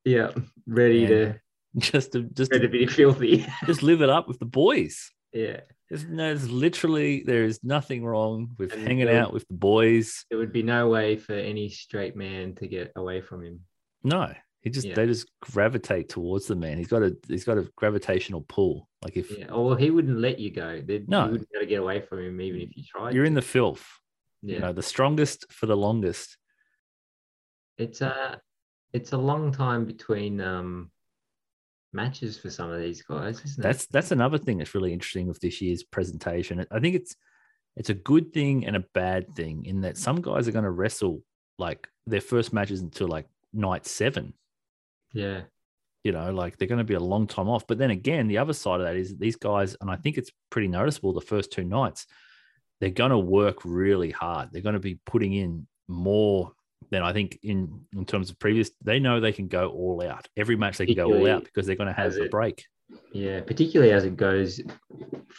Yeah, ready to just to just ready to be filthy. Just live it up with the boys. Yeah. There's, no, there's literally, there is nothing wrong with and hanging would, out with the boys. There would be no way for any straight man to get away from him. No, he just yeah. they just gravitate towards the man. He's got a he's got a gravitational pull. Like if, yeah, or he wouldn't let you go. They'd, no, you wouldn't be able to get away from him even if you tried. You're to. In the filth. Yeah, you know, the strongest for the longest. It's a it's a long time between um. matches for some of these guys, isn't that's, it? That's that's another thing that's really interesting with this year's presentation. I think it's it's a good thing and a bad thing in that some guys are going to wrestle like their first matches until like night seven. Yeah. you know, like they're going to be a long time off. But then again, the other side of that is that these guys, and I think it's pretty noticeable the first two nights, they're going to work really hard. They're going to be putting in more than I think in, in terms of previous. They know they can go all out. Every match they can go all out because they're going to have a break. Yeah, particularly as it goes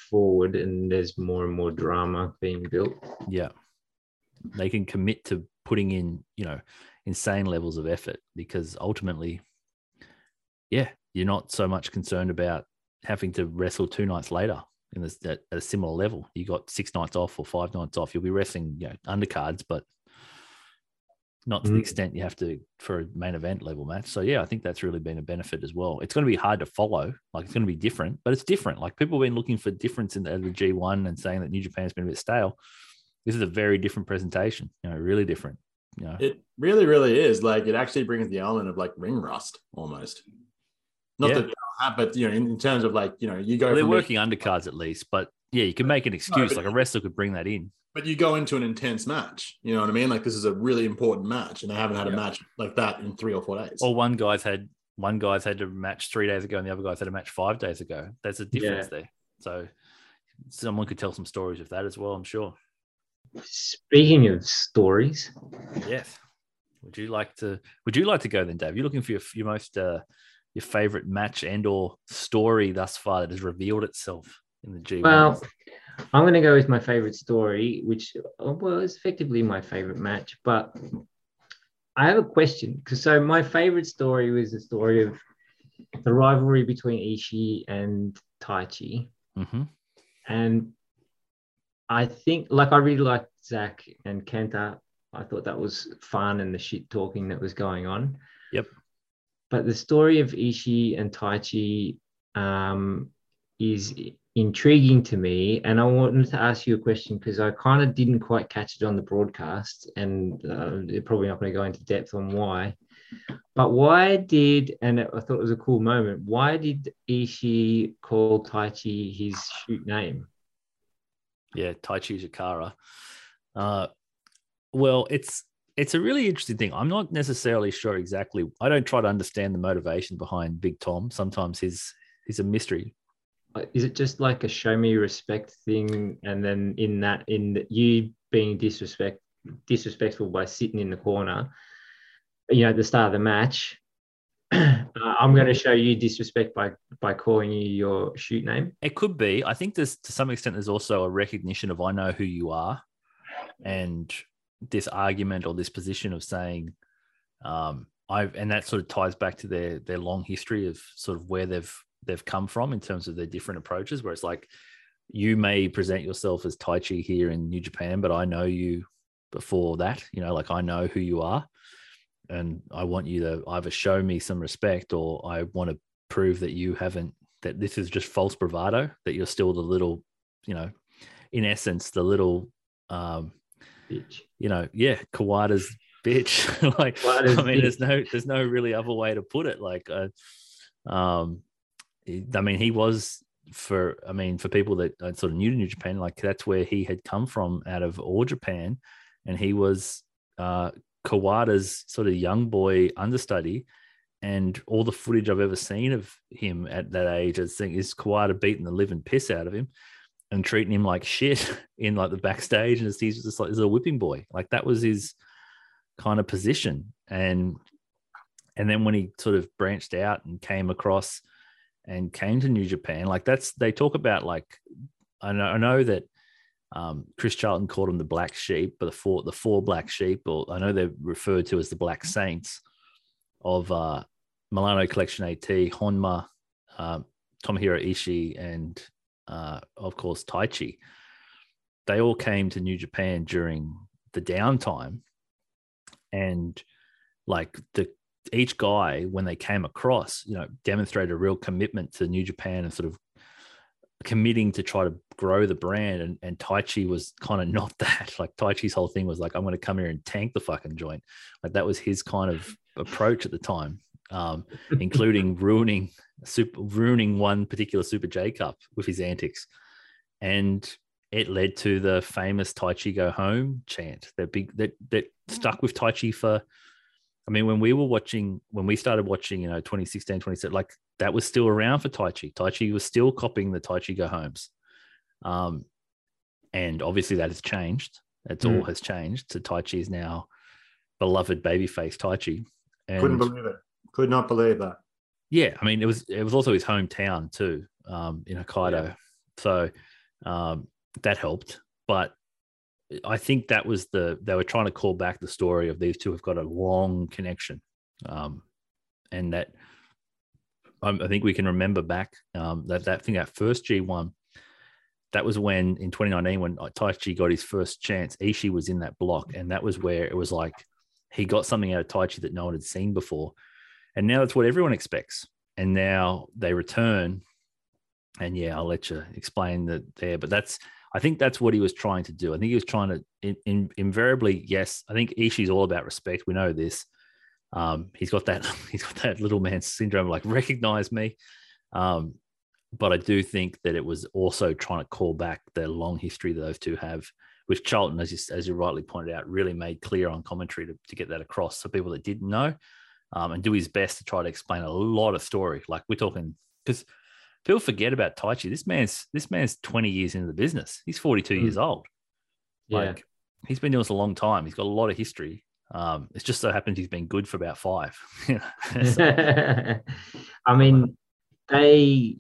forward and there's more and more drama being built. Yeah. They can commit to putting in, you know, insane levels of effort because ultimately, yeah, you're not so much concerned about having to wrestle two nights later in this, at, at a similar level. You got six nights off or five nights off. You'll be wrestling, you know, undercards, but not to mm. the extent you have to for a main event level match. So, yeah, I think that's really been a benefit as well. It's going to be hard to follow. Like, it's going to be different, but it's different. Like, people have been looking for difference in the, the G one and saying that New Japan has been a bit stale. This is a very different presentation, you know, really different. You know. It really, really is. Like, it actually brings the element of, like, ring rust almost. Not yeah. that, but, you know, in terms of, like, you know, you go... Well, they're working the- undercards at least, but, yeah, you can make an excuse. No, like, a wrestler could bring that in. But you go into an intense match, you know what I mean? Like, this is a really important match, and they haven't had a yeah. match like that in three or four days. Or one guy's had one guy's had a match three days ago, and the other guy's had a match five days ago. There's a difference yeah. there. So someone could tell some stories of that as well, I'm sure. Speaking of stories, yes. Would you like to? Would you like to go then, Dave? You're looking for your, your most uh, your favorite match and or story thus far that has revealed itself in the G one. Well, I'm going to go with my favorite story, which well is effectively my favorite match. But I have a question because so my favorite story was the story of the rivalry between Ishii and Taichi, mm-hmm. and I think, like, I really liked Zack and Kenta. I thought that was fun and the shit talking that was going on. Yep. But the story of Ishii and Taichi um, is intriguing to me. And I wanted to ask you a question because I kind of didn't quite catch it on the broadcast. And uh, probably not going to go into depth on why. But why did, and I thought it was a cool moment, why did Ishii call Taichi his shoot name? Yeah, Taichi Shikara. Uh, well, it's it's a really interesting thing. I'm not necessarily sure exactly. I don't try to understand the motivation behind Big Tom. Sometimes he's he's a mystery. Is it just like a show me respect thing, and then in that, in the, you being disrespect disrespectful by sitting in the corner, you know, at the start of the match, uh, I'm going to show you disrespect by by calling you your shoot name. It could be. I think there's, to some extent, there's also a recognition of I know who you are, and this argument or this position of saying, um, I've, and that sort of ties back to their their long history of sort of where they've they've come from in terms of their different approaches. Where it's like, you may present yourself as Taichi here in New Japan, but I know you before that. You know, like, I know who you are. And I want you to either show me some respect, or I want to prove that you haven't, that this is just false bravado, that you're still the little, you know, in essence, the little, um, bitch. You know, yeah, Kawada's bitch. Like, Kawada's I mean, bitch. there's no, there's no really other way to put it. Like, uh, um, I mean, he was for, I mean, for people that are sort of new to New Japan, like, that's where he had come from out of All Japan. And he was, uh, Kawada's sort of young boy understudy, and all the footage I've ever seen of him at that age, I think, is Kawada beating the living piss out of him and treating him like shit in, like, the backstage, and he's just like, he's a whipping boy. Like, that was his kind of position. And and then when he sort of branched out and came across and came to New Japan, like, that's, they talk about, like, I know I know that Um, Chris Charlton called him the black sheep, but the four, the four black sheep, or I know they're referred to as the black saints of uh, Milano Collection AT, Honma, uh, Tomohiro Ishii, and uh, of course, Taichi. They all came to New Japan during the downtime. And like the, each guy, when they came across, you know, demonstrated a real commitment to New Japan and sort of committing to try to grow the brand, and, and Taichi was kind of not that. Like, Taichi's whole thing was like, I'm going to come here and tank the fucking joint. Like, that was his kind of approach at the time, um, including ruining super, ruining one particular Super J Cup with his antics. And it led to the famous Taichi go home chant that big that that stuck with Taichi for I mean, when we were watching, when we started watching, you know, twenty sixteen, twenty seventeen, like that was still around for Taichi. Taichi was still copying the Taichi go homes. Um, and obviously that has changed. That's mm. all has changed. So Taichi is now beloved babyface Taichi. And couldn't believe it. Could not believe that. Yeah. I mean, it was, it was also his hometown too, um, in Hokkaido. Yeah. So um, that helped. But I think that was the, they were trying to call back the story of these two have got a long connection. Um, and that um, I think we can remember back um, that, that thing, that first G one, that was when in twenty nineteen, when Taichi got his first chance, Ishii was in that block. And that was where it was like, he got something out of Taichi that no one had seen before. And now that's what everyone expects. And now they return. And yeah, I'll let you explain that there, but that's, I think that's what he was trying to do. I think he was trying to in, in, invariably, yes, I think Ishii's all about respect. We know this. Um, he's got that, he's got that little man syndrome, like recognize me. Um, but I do think that it was also trying to call back the long history that those two have, which Charlton, as you, as you rightly pointed out, really made clear on commentary to, to get that across. So people that didn't know um, and do his best to try to explain a lot of story. Like we're talking, because people forget about Taichi. This man's this man's twenty years into the business. He's forty-two mm. years old. Yeah. Like he's been doing this a long time. He's got a lot of history. Um, it just so happens he's been good for about five. So, I mean, they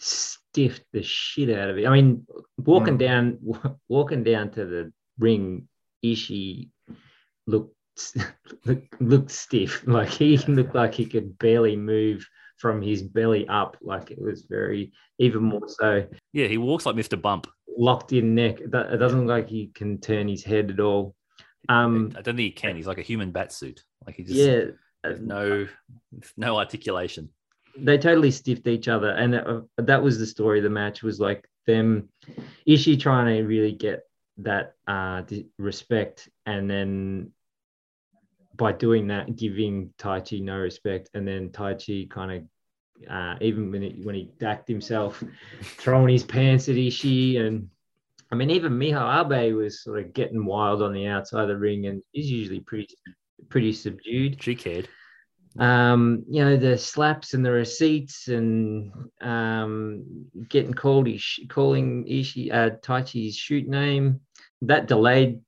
stiffed the shit out of it. I mean, walking mm. down w- walking down to the ring, Ishii looked looked, looked stiff. Like he looked like he could barely move from his belly up, like it was very, even more so. Yeah, he walks like Mister Bump. Locked in neck. It doesn't look like he can turn his head at all. Um, I don't think he can. He's like a human bat suit. Like he just, yeah, there's no, no articulation. They totally stiffed each other. And that, uh, that was the story of the match, was like them, Ishii trying to really get that uh, respect, and then by doing that, giving Taichi no respect, and then Taichi kind of, uh, even when he, when he dacked himself, throwing his pants at Ishii, and I mean, even Miho Abe was sort of getting wild on the outside of the ring, and is usually pretty pretty subdued. She cared. Um, you know, the slaps and the receipts, and um, getting called Ishii, calling Ishii uh, Taichi's shoot name, that delayed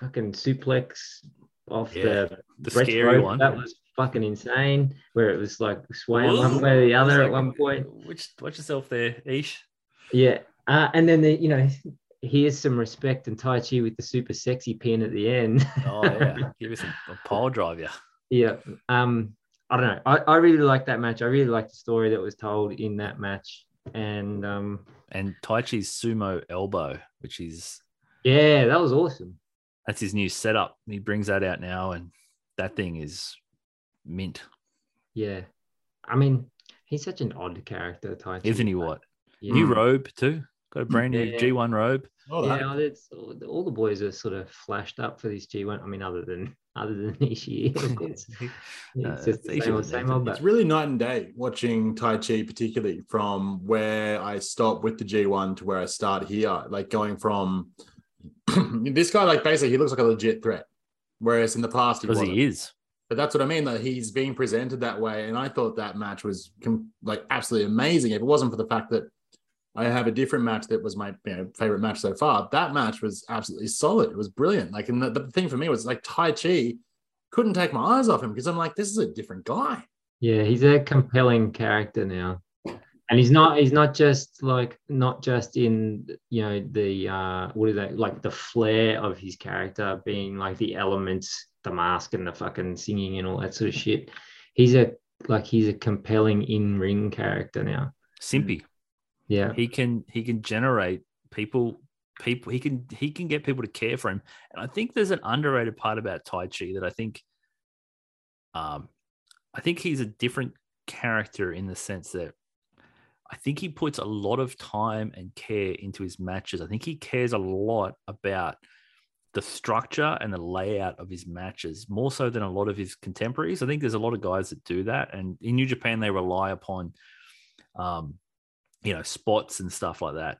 fucking suplex off yeah, the, the scary road. One that was fucking insane, where it was like swaying Whoa. one way or the other like, at one point. Which, watch yourself there, Ish. Yeah, uh, and then the, you know, here's some respect, and Taichi with the super sexy pin at the end. Oh yeah, give us a, a pole drive, yeah. Yeah, um, I don't know. I, I really like that match. I really like the story that was told in that match, and um, and Taichi's sumo elbow, which is yeah, that was awesome. That's his new setup. He brings that out now, and that thing is mint. Yeah. I mean, he's such an odd character, Taichi. Isn't he what? Yeah. New robe, too. Got a brand new yeah. G one robe. Oh, yeah, that. It's, all the boys are sort of flashed up for this G one. I mean, other than other than Ishii. It's, no, it's just the same old, same old. It's really night and day watching Taichi, particularly from where I stop with the G one to where I start here. Like going from... this guy, like, basically, he looks like a legit threat, whereas in the past he wasn't. he is. But that's what I mean, that like, he's being presented that way, and I thought that match was com- like absolutely amazing. If it wasn't for the fact that I have a different match that was my you know, favorite match so far, that match was absolutely solid. It was brilliant. Like, and the, the thing for me was like Taichi, couldn't take my eyes off him because I'm like, this is a different guy. Yeah, he's a compelling character now. And he's not he's not just like not just in you know the uh what is that like the flair of his character being like the elements, the mask and the fucking singing and all that sort of shit. He's a like he's a compelling in-ring character now. Simpy. Yeah. He can he can generate people people he can he can get people to care for him. And I think there's an underrated part about Taichi that I think um I think he's a different character in the sense that I think he puts a lot of time and care into his matches. I think he cares a lot about the structure and the layout of his matches, more so than a lot of his contemporaries. I think there's a lot of guys that do that. And in New Japan, they rely upon, um, you know, spots and stuff like that.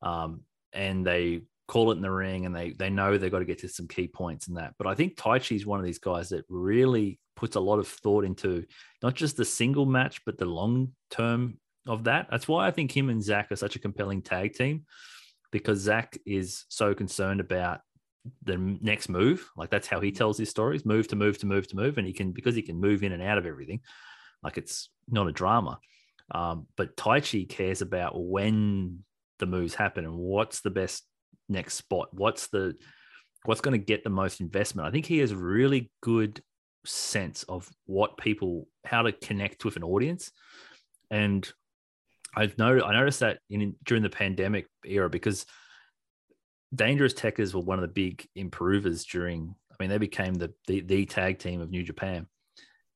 Um, and they call it in the ring and they, they know they've got to get to some key points and that. But I think Taichi is one of these guys that really puts a lot of thought into not just the single match, but the long term of that. That's why I think him and Zack are such a compelling tag team, because Zack is so concerned about the next move. Like, that's how he tells his stories, move to move to move to move. And he can, because he can move in and out of everything, like it's not a drama. Um, but Taichi cares about when the moves happen and what's the best next spot. What's the, what's going to get the most investment. I think he has a really good sense of what people, how to connect with an audience. And I've noticed, I noticed that in during the pandemic era, because Dangerous Techers were one of the big improvers during, I mean, they became the, the, the tag team of New Japan.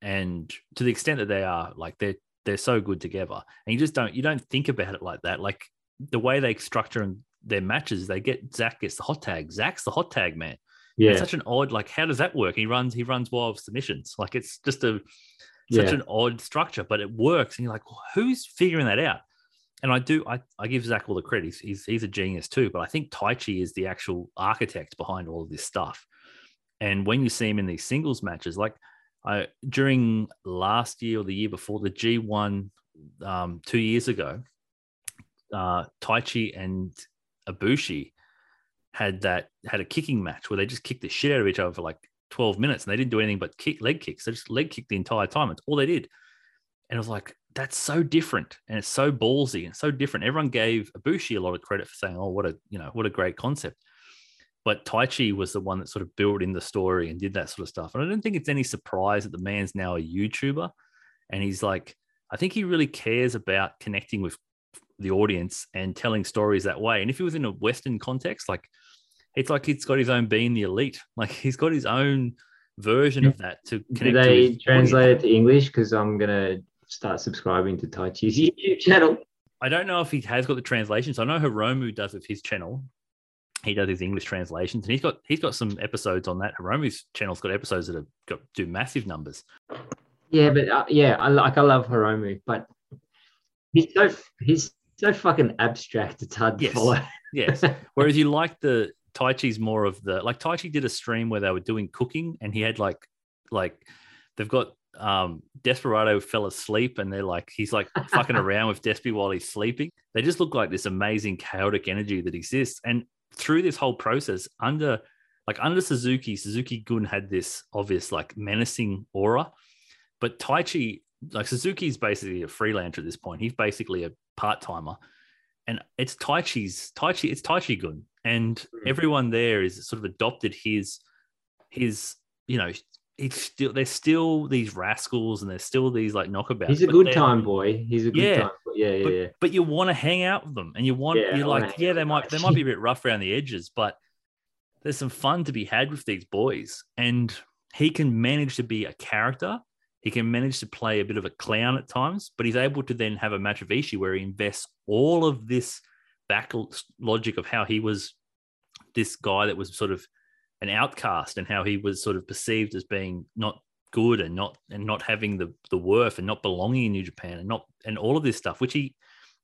And to the extent that they are, like, they're, they're so good together, and you just don't, you don't think about it like that. Like, the way they structure their matches, they get Zack gets the hot tag. Zack's the hot tag man. Yeah. It's such an odd, like, how does that work? He runs, he runs wild submissions. Like, it's just a, such yeah. an odd structure, but it works. And you're like, well, who's figuring that out? And I do, I, I give Zack all the credit. He's, he's a genius too, but I think Taichi is the actual architect behind all of this stuff. And when you see him in these singles matches, like I, during last year or the year before, the G one um, two years ago, uh, Taichi and Ibushi had that, had a kicking match where they just kicked the shit out of each other for like twelve minutes, and they didn't do anything but kick leg kicks. They just leg kicked the entire time. It's all they did. And it was like, that's so different, and it's so ballsy and so different. Everyone gave Ibushi a lot of credit for saying, oh, what a, you know, what a great concept. But Taichi was the one that sort of built in the story and did that sort of stuff. And I don't think it's any surprise that the man's now a YouTuber. And he's like, I think he really cares about connecting with the audience and telling stories that way. And if he was in a Western context, like, it's like he's got his own Being the Elite. Like, he's got his own version of that to connect. Do they to translate audience. It to English? Because I'm going to start subscribing to Taichi's YouTube channel. I don't know if he has got the translations. I know Hiromu does with his channel. He does his English translations, and he's got he's got some episodes on that. Hiromu's channel's got episodes that have got do massive numbers. Yeah, but uh, yeah, I like I love Hiromu, but he's so he's so fucking abstract. It's hard to yes. follow. Yes. Whereas you like the Taichi's more of the like Taichi did a stream where they were doing cooking, and he had like like they've got. Um, Desperado fell asleep, and they're like, he's like fucking around with Despy while he's sleeping. They just look like this amazing chaotic energy that exists. And through this whole process, under like under Suzuki, Suzuki Gun had this obvious like menacing aura, but Taichi, like Suzuki's basically a freelancer at this point. He's basically a part timer, and it's Taichi's Taichi. It's Taichi Gun, and everyone there is sort of adopted his his you know. It's still there's still these rascals, and there's still these like knockabouts. He's a good time boy. He's a good yeah, time boy. Yeah, yeah, but, yeah. But you want to hang out with them, and you want yeah, you're I like, yeah, they might they might be a bit rough around the edges, but there's some fun to be had with these boys. And he can manage to be a character. He can manage to play a bit of a clown at times, but he's able to then have a match of Ishii where he invests all of this back logic of how he was this guy that was sort of an outcast, and how he was sort of perceived as being not good and not and not having the the worth and not belonging in New Japan and not and all of this stuff, which he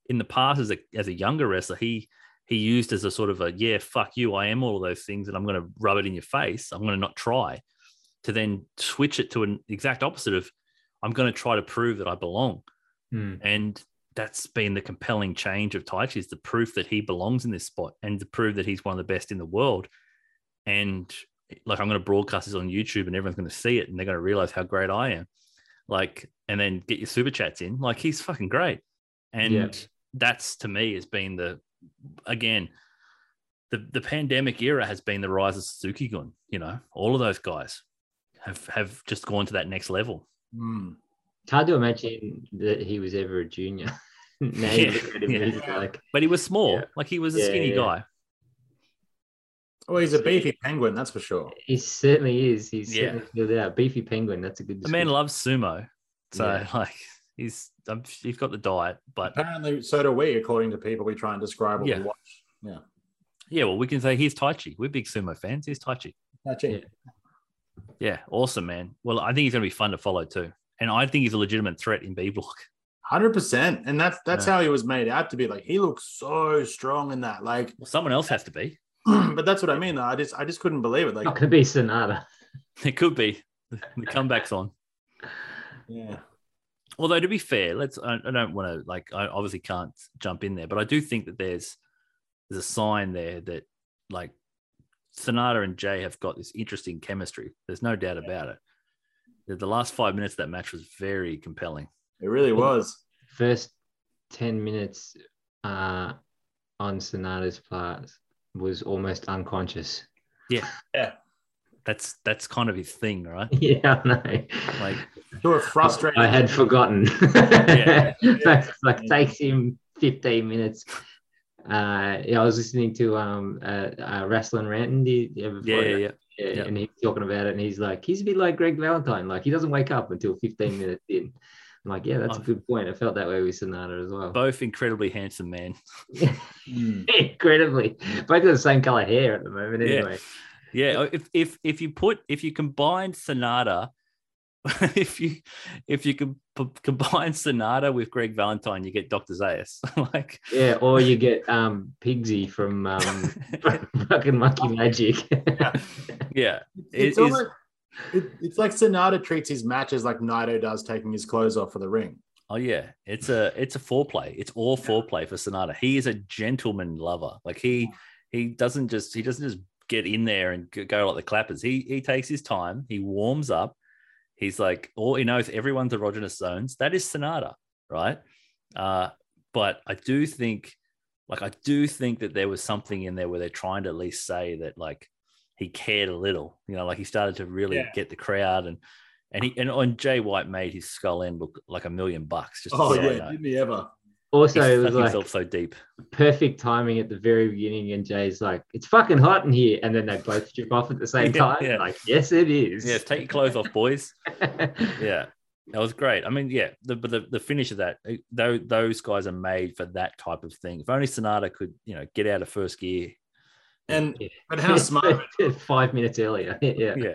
in the past as a as a younger wrestler he he used as a sort of a yeah fuck you, I am all of those things, and I'm going to rub it in your face. I'm going to not try to then switch it to an exact opposite of I'm going to try to prove that I belong. Mm. And that's been the compelling change of Taichi, is the proof that he belongs in this spot and to prove that he's one of the best in the world. And like, I'm going to broadcast this on YouTube, and everyone's going to see it, and they're going to realize how great I am. Like, and then get your super chats in. Like, he's fucking great. And yeah. that's to me has been the, again, the the pandemic era has been the rise of Suzuki-gun. You know, all of those guys have have just gone to that next level. Mm. It's hard to imagine that he was ever a junior. now yeah. yeah. like, but he was small. Yeah. Like, he was a yeah, skinny yeah. guy. Oh, he's a beefy penguin, that's for sure. He certainly is. He's yeah. certainly filled out. Beefy penguin, that's a good description. The man loves sumo. So, yeah. like, he's um, he's got the diet. But apparently, so do we, according to people we try and describe what yeah. we watch. Yeah. Yeah, well, we can say, here's Taichi. We're big sumo fans. Here's Taichi. Taichi. Yeah. yeah, awesome, man. Well, I think he's going to be fun to follow, too. And I think he's a legitimate threat in B-Block. one hundred percent. And that's, that's yeah. how he was made out to be. Like, he looks so strong in that. Like, well, someone else has to be. But that's what I mean, though. I just, I just couldn't believe it. Like, it could be Sonata. It could be. The comeback's on. Yeah. Although, to be fair, let's I, I don't want to, like, I obviously can't jump in there, but I do think that there's there's a sign there that, like, Sonata and Jay have got this interesting chemistry. There's no doubt yeah. about it. The last five minutes of that match was very compelling. It really was. First ten minutes uh, on Sonata's part was almost unconscious. Yeah. Yeah. That's that's kind of his thing, right? Yeah, I know. Like, you were frustrated. I had forgotten. Yeah. Yeah. Like, yeah. Takes him fifteen minutes. Uh, yeah, I was listening to um, uh, uh, Wrestling Ranton. Yeah, yeah, yeah. Yeah, yeah. And he's talking about it, and he's like, he's a bit like Greg Valentine. Like, he doesn't wake up until fifteen minutes in. I'm like, yeah, that's I've, a good point. I felt that way with Sonata as well. Both incredibly handsome men. Incredibly. Both have the same color hair at the moment, anyway. Yeah. yeah. If if if you put if you combine Sonata, if you if you can p- combine Sonata with Greg Valentine, you get Doctor Zayas. Like, yeah, or you get um, Pigsy from, um, from fucking Monkey Magic. Yeah, yeah. It's it, almost, it, it's like Sonata treats his matches like Naito does taking his clothes off for the ring. Oh yeah, it's a it's a foreplay. It's all foreplay for Sonata. He is a gentleman lover. Like he he doesn't just he doesn't just get in there and go like the clappers. He he takes his time. He warms up. He's like, all he knows, everyone's erogenous zones. That is Sonata, right? Uh, but I do think, like, I do think that there was something in there where they're trying to at least say that, like, he cared a little, you know, like he started to really yeah. get the crowd, and and he and on Jay White made his skull end look like a million bucks. Just oh yeah, didn't he ever? Also, he it was like himself so deep. Perfect timing at the very beginning, and Jay's like, "It's fucking hot in here," and then they both strip off at the same yeah, time. Yeah. Like, yes, it is. Yeah, take your clothes off, boys. Yeah, that was great. I mean, yeah, the, but the, the finish of that, though, those guys are made for that type of thing. If only Sonata could, you know, get out of first gear. And yeah. but how smart! Five minutes earlier. Yeah, yeah.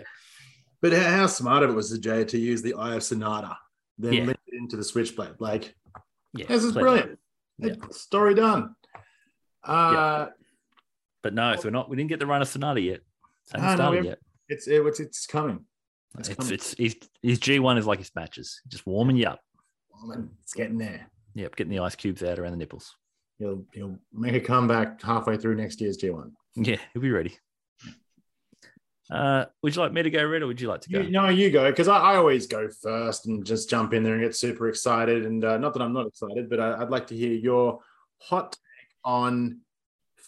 But how smart of it was to Jay to use the Eye of Sonata, then yeah. link it into the Switchblade, like. Yeah, this is brilliant. Yeah. Story done. Uh, yeah. But no, so we're not. We didn't get the run of Sonata yet. No, no, started yet. It's it's it's coming. It's, it's coming. It's, it's his G one is like his matches, just warming you up. Warming. It's getting there. Yep, getting the ice cubes out around the nipples. He'll he'll make a comeback halfway through next year's G one. Yeah, he'll be ready. Uh, would you like me to go red, or would you like to go? You, no, you go, because I, I always go first and just jump in there and get super excited. And uh, not that I'm not excited, but I, I'd like to hear your hot take on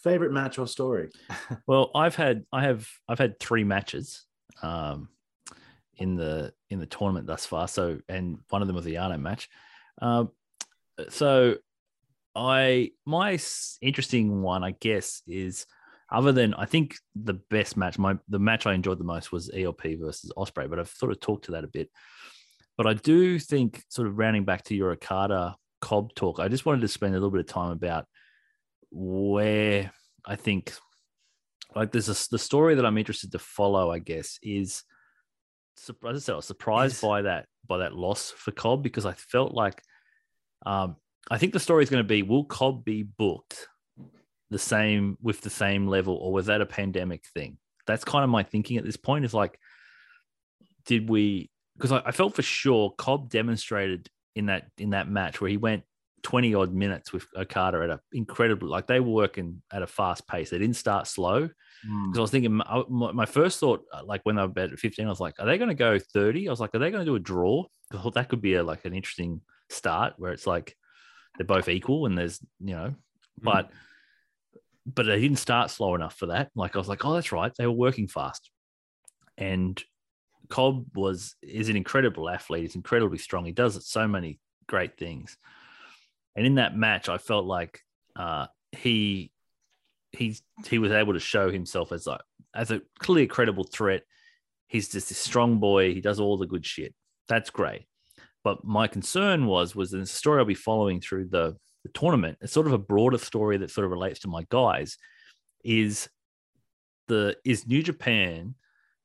favorite match or story. Well, I've had I have I've had three matches um, in the in the tournament thus far. So, and one of them was the Yano match. Um, so, I my interesting one, I guess, is. Other than, I think the best match, my the match I enjoyed the most was E L P versus Osprey, but I've sort of talked to that a bit. But I do think, sort of rounding back to your Okada Cobb talk, I just wanted to spend a little bit of time about where I think, like, there's a, the story that I'm interested to follow, I guess, is, as I said, I was surprised by that by that loss for Cobb, because I felt like, um, I think the story is going to be, will Cobb be booked the same with the same level, or was that a pandemic thing? That's kind of my thinking at this point, is like, did we, because I, I felt for sure Cobb demonstrated in that in that match where he went twenty odd minutes with Okada at an incredible, like, they were working at a fast pace. They didn't start slow, because mm. I was thinking, my, my first thought, like, when they were about fifteen, I was like, are they going to go thirty? I was like, are they going to do a draw? Because that could be a, like, an interesting start where it's like they're both equal and there's, you know, but mm. But they didn't start slow enough for that. Like, I was like, oh, that's right. They were working fast. And Cobb was is an incredible athlete. He's incredibly strong. He does so many great things. And in that match, I felt like uh, he he he was able to show himself as a as a clear, credible threat. He's just a strong boy. He does all the good shit. That's great. But my concern was was the story I'll be following through the. The tournament, it's sort of a broader story that sort of relates to my guys, is the is New Japan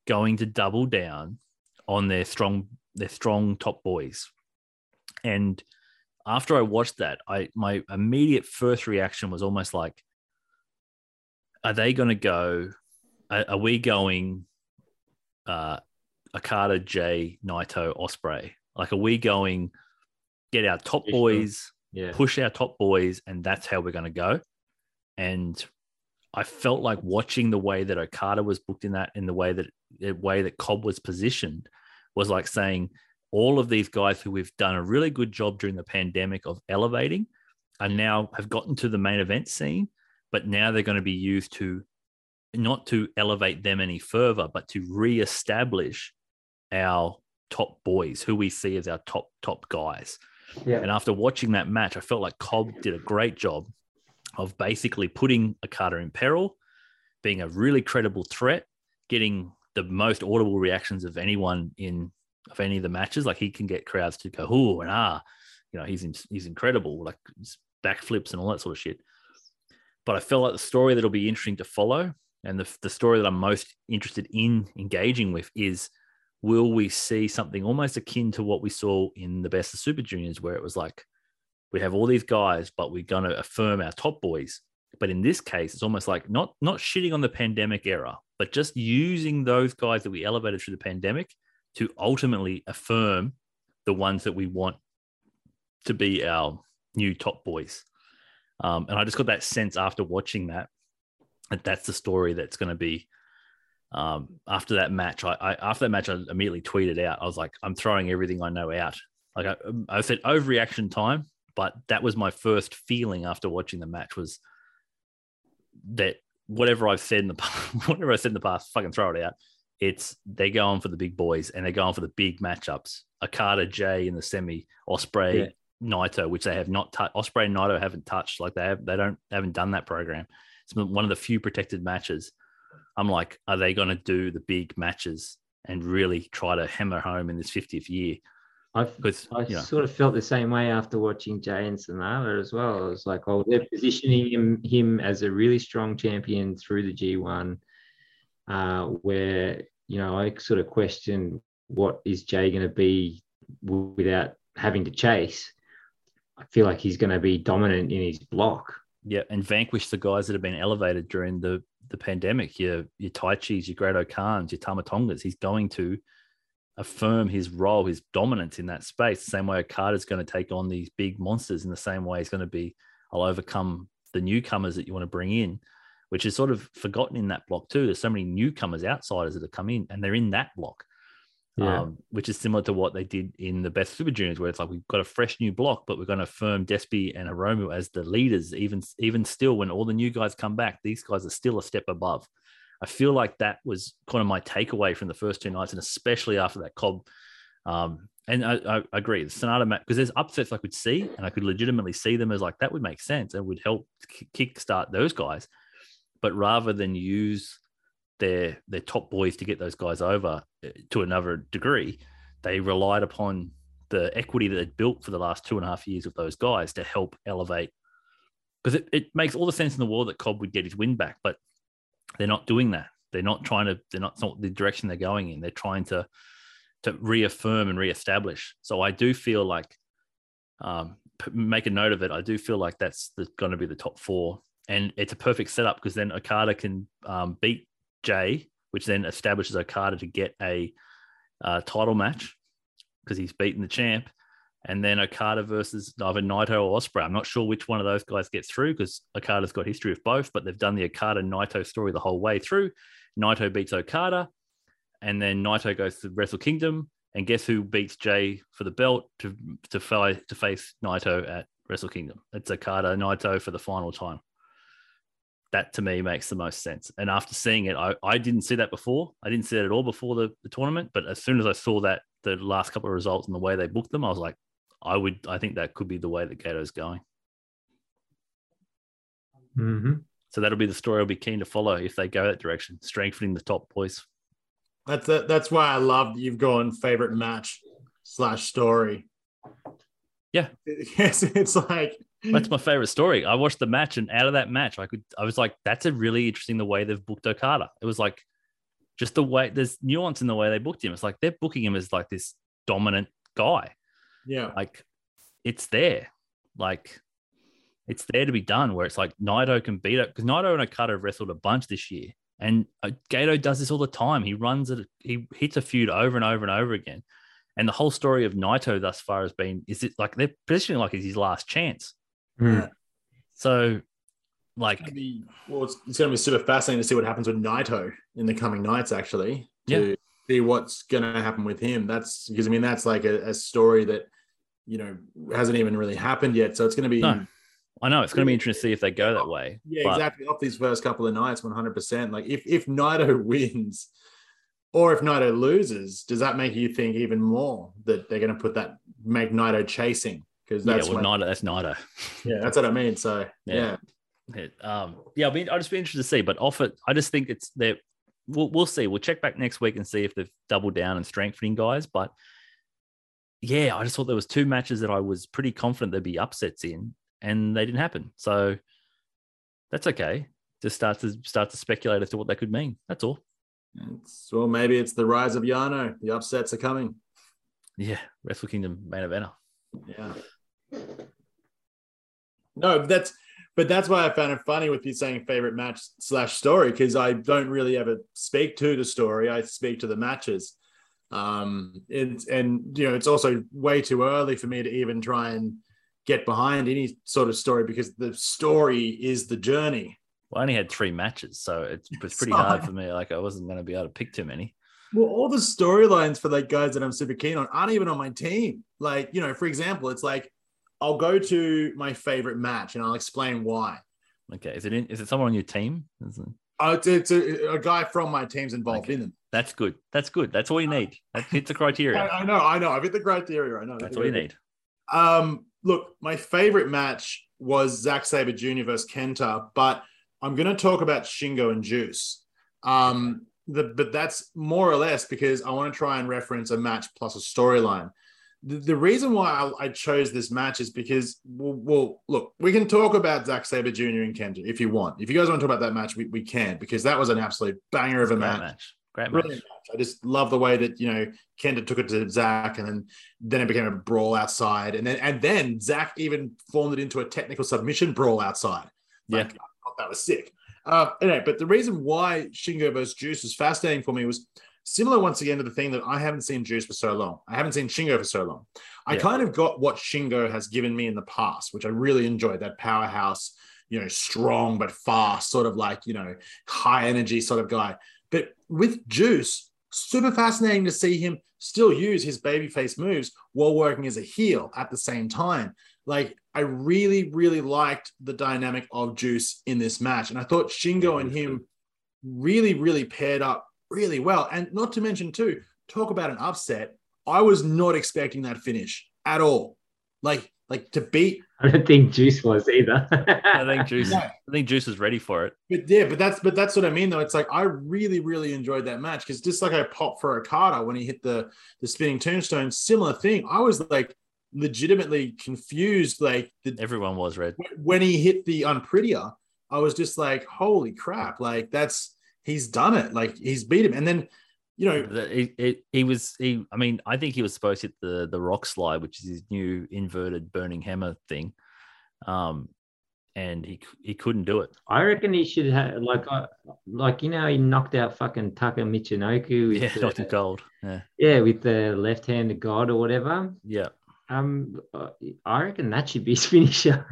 going to double down on their strong their strong top boys? And after I watched that, I my immediate first reaction was almost like, are they going to go? Are, are we going? Uh, Okada, Jay, Naito, Osprey? Like, are we going get our top yeah, boys, yeah. push our top boys, and that's how we're going to go? And I felt like watching the way that Okada was booked in that, in the way that the way that Cobb was positioned, was like saying all of these guys who we've done a really good job during the pandemic of elevating are now have gotten to the main event scene, but now they're going to be used to not to elevate them any further, but to reestablish our top boys who we see as our top, top guys. Yeah. And after watching that match, I felt like Cobb did a great job of basically putting Okada in peril, being a really credible threat, getting the most audible reactions of anyone in of any of the matches. Like, he can get crowds to go, ooh, and ah, you know, he's, in, he's incredible, like backflips and all that sort of shit. But I felt like the story that'll be interesting to follow, and the, the story that I'm most interested in engaging with, is will we see something almost akin to what we saw in the Best of Super Juniors, where it was like, we have all these guys, but we're going to affirm our top boys. But in this case, it's almost like not, not shitting on the pandemic era, but just using those guys that we elevated through the pandemic to ultimately affirm the ones that we want to be our new top boys. Um, and I just got that sense after watching that, that that's the story that's going to be. Um, after that match, I, I after that match, I immediately tweeted out. I was like, I'm throwing everything I know out. Like I, I said, overreaction time. But that was my first feeling after watching the match, was that whatever I've said in the past, whatever I said in the past, fucking throw it out. It's they go on for the big boys, and they go on for the big matchups. Okada, Jay in the semi, Osprey, yeah. Naito, which they have not touched. Osprey and Naito haven't touched. Like they have, they don't they haven't done that program. It's been one of the few protected matches. I'm like, are they going to do the big matches and really try to hammer home in this fiftieth year? I've, I you know. sort of felt the same way after watching Jay and Sonata as well. I was like, oh, they're positioning him, him as a really strong champion through the G one, uh, where, you know, I sort of questioned what is Jay going to be without having to chase. I feel like he's going to be dominant in his block. Yeah, and vanquish the guys that have been elevated during the, the pandemic, your, your Taichis, your Great Okans, your Tamatongas. He's going to affirm his role, his dominance in that space. The same way Okada's going to take on these big monsters, in the same way he's going to be, I'll overcome the newcomers that you want to bring in, which is sort of forgotten in that block too. There's so many newcomers, outsiders that have come in, and they're in that block, yeah. um, which is similar to what they did in the Best Super Juniors, where it's like, we've got a fresh new block, but we're going to affirm Despi and Hiromu as the leaders, even, even still, when all the new guys come back, these guys are still a step above. I feel like that was kind of my takeaway from the first two nights, and especially after that Cobb. Um, and I, I, I agree, the Sonata match, because there's upsets I could see, and I could legitimately see them as like, that would make sense and would help kickstart those guys. But rather than use their their top boys to get those guys over to another degree, they relied upon the equity that they'd built for the last two and a half years of those guys to help elevate. Because it, it makes all the sense in the world that Cobb would get his win back, but they're not doing that. They're not trying to, they're not, not the direction they're going in. They're trying to to reaffirm and reestablish. So I do feel like, um, make a note of it, I do feel like that's going to be the top four. And it's a perfect setup, because then Okada can um, beat Jay, which then establishes Okada to get a uh, title match, because he's beaten the champ. And then Okada versus either Naito or Osprey. I'm not sure which one of those guys gets through, because Okada's got history of both, but they've done the Okada-Naito story the whole way through. Naito beats Okada, and then Naito goes to Wrestle Kingdom, and guess who beats Jay for the belt to to, fi- to face Naito at Wrestle Kingdom? It's Okada-Naito for the final time. That, to me, makes the most sense. And after seeing it, I, I didn't see that before. I didn't see that at all before the, the tournament, but as soon as I saw that, the last couple of results and the way they booked them, I was like, I would, I think that could be the way that Kato's going. Mm-hmm. So that'll be the story I'll be keen to follow if they go that direction, strengthening the top boys. That's a, that's why I love that you've gone favorite match slash story. Yeah, yes, it's like that's my favorite story. I watched the match, and out of that match, I could, I was like, that's a really interesting the way they've booked Okada. It was like just the way there's nuance in the way they booked him. It's like they're booking him as like this dominant guy. Yeah, like it's there, like it's there to be done. Where it's like Naito can beat it, because Naito and Okada have wrestled a bunch this year, and Gato does this all the time. He runs it, he hits a feud over and over and over again, And the whole story of Naito thus far has been, is it like they're positioning like it's his last chance. Mm. So, like, it's be, well, it's, it's going to be super fascinating to see what happens with Naito in the coming nights, actually, to yeah. see what's going to happen with him. That's because, I mean, that's like a, a story that, you know, hasn't even really happened yet. So it's going to be. No. I know it's going to be interesting to see if they go that way. Yeah, but... exactly. Off these first couple of nights, one hundred percent. Like if if Naito wins or if Naito loses, does that make you think even more that they're going to put that make Naito chasing? Because that's yeah, well, when... Naito, that's Naito. Yeah, that's what I mean. So yeah, yeah. It, um, yeah. I mean, I'll just be interested to see. But off it, I just think it's there. We'll we'll see. We'll check back next week and see if they've doubled down and strengthening guys, but. Yeah, I just thought there was two matches that I was pretty confident there'd be upsets in, and they didn't happen. So that's okay. Just start to start to speculate as to what they could mean. That's all. It's, well, maybe it's the rise of Yano. The upsets are coming. Yeah, Wrestle Kingdom main eventer. Yeah. No, that's but that's why I found it funny with you saying favorite match slash story, because I don't really ever speak to the story. I speak to the matches. Um, it's, and, you know, it's also way too early for me to even try and get behind any sort of story because the story is the journey. Well, I only had three matches, so it was pretty hard for me. Like I wasn't going to be able to pick too many. Well, all the storylines for like guys that I'm super keen on aren't even on my team. Like, you know, for example, it's like, I'll go to my favorite match and I'll explain why. Okay. Is it, in, is it someone on your team? Is it... Oh, it's, it's a, a guy from my team's involved okay. in them. That's good. That's good. That's all you need. That hits the criteria. I, I know. I know. I've hit the criteria. I know. That's all you need. Um, look, my favorite match was Zack Sabre Junior versus Kenta, but I'm going to talk about Shingo and Juice. Um, the, but that's more or less because I want to try and reference a match plus a storyline. The, the reason why I, I chose this match is because, well, well, look, we can talk about Zack Sabre Junior and Kenta if you want. If you guys want to talk about that match, we, we can, because that was an absolute banger of a match. match. Great match. match. I just love the way that, you know, Kenta took it to Zack, and then, then it became a brawl outside. And then and then Zack even formed it into a technical submission brawl outside. Like, yeah. I thought that was sick. Uh, anyway, but the reason why Shingo versus Juice was fascinating for me was similar once again to the thing that I haven't seen Juice for so long. I haven't seen Shingo for so long. I yeah. kind of got what Shingo has given me in the past, which I really enjoyed, that powerhouse, you know, strong but fast, sort of like, you know, high energy sort of guy. But with Juice, super fascinating to see him still use his babyface moves while working as a heel at the same time. Like, I really, really liked the dynamic of Juice in this match. And I thought Shingo and him really, really paired up really well. And not to mention, too, talk about an upset. I was not expecting that finish at all. Like, like to beat... I don't think Juice was either. I think Juice. No. I think Juice was ready for it. But yeah, but that's but that's what I mean though. It's like I really, really enjoyed that match because just like I popped for Okada when he hit the the spinning tombstone, similar thing. I was like legitimately confused. Like the, everyone was red when he hit the unprettier. I was just like, holy crap! Like that's he's done it. Like he's beat him, and then. You know, he, he, he was, he, I mean, I think he was supposed to hit the, the rock slide, which is his new inverted burning hammer thing. Um, and he he couldn't do it. I reckon he should have, like, like you know, he knocked out fucking Taka Michinoku. With yeah, the, Doctor Gold. Yeah. yeah, with the left hand of God or whatever. Yeah. Um, I reckon that should be his finisher.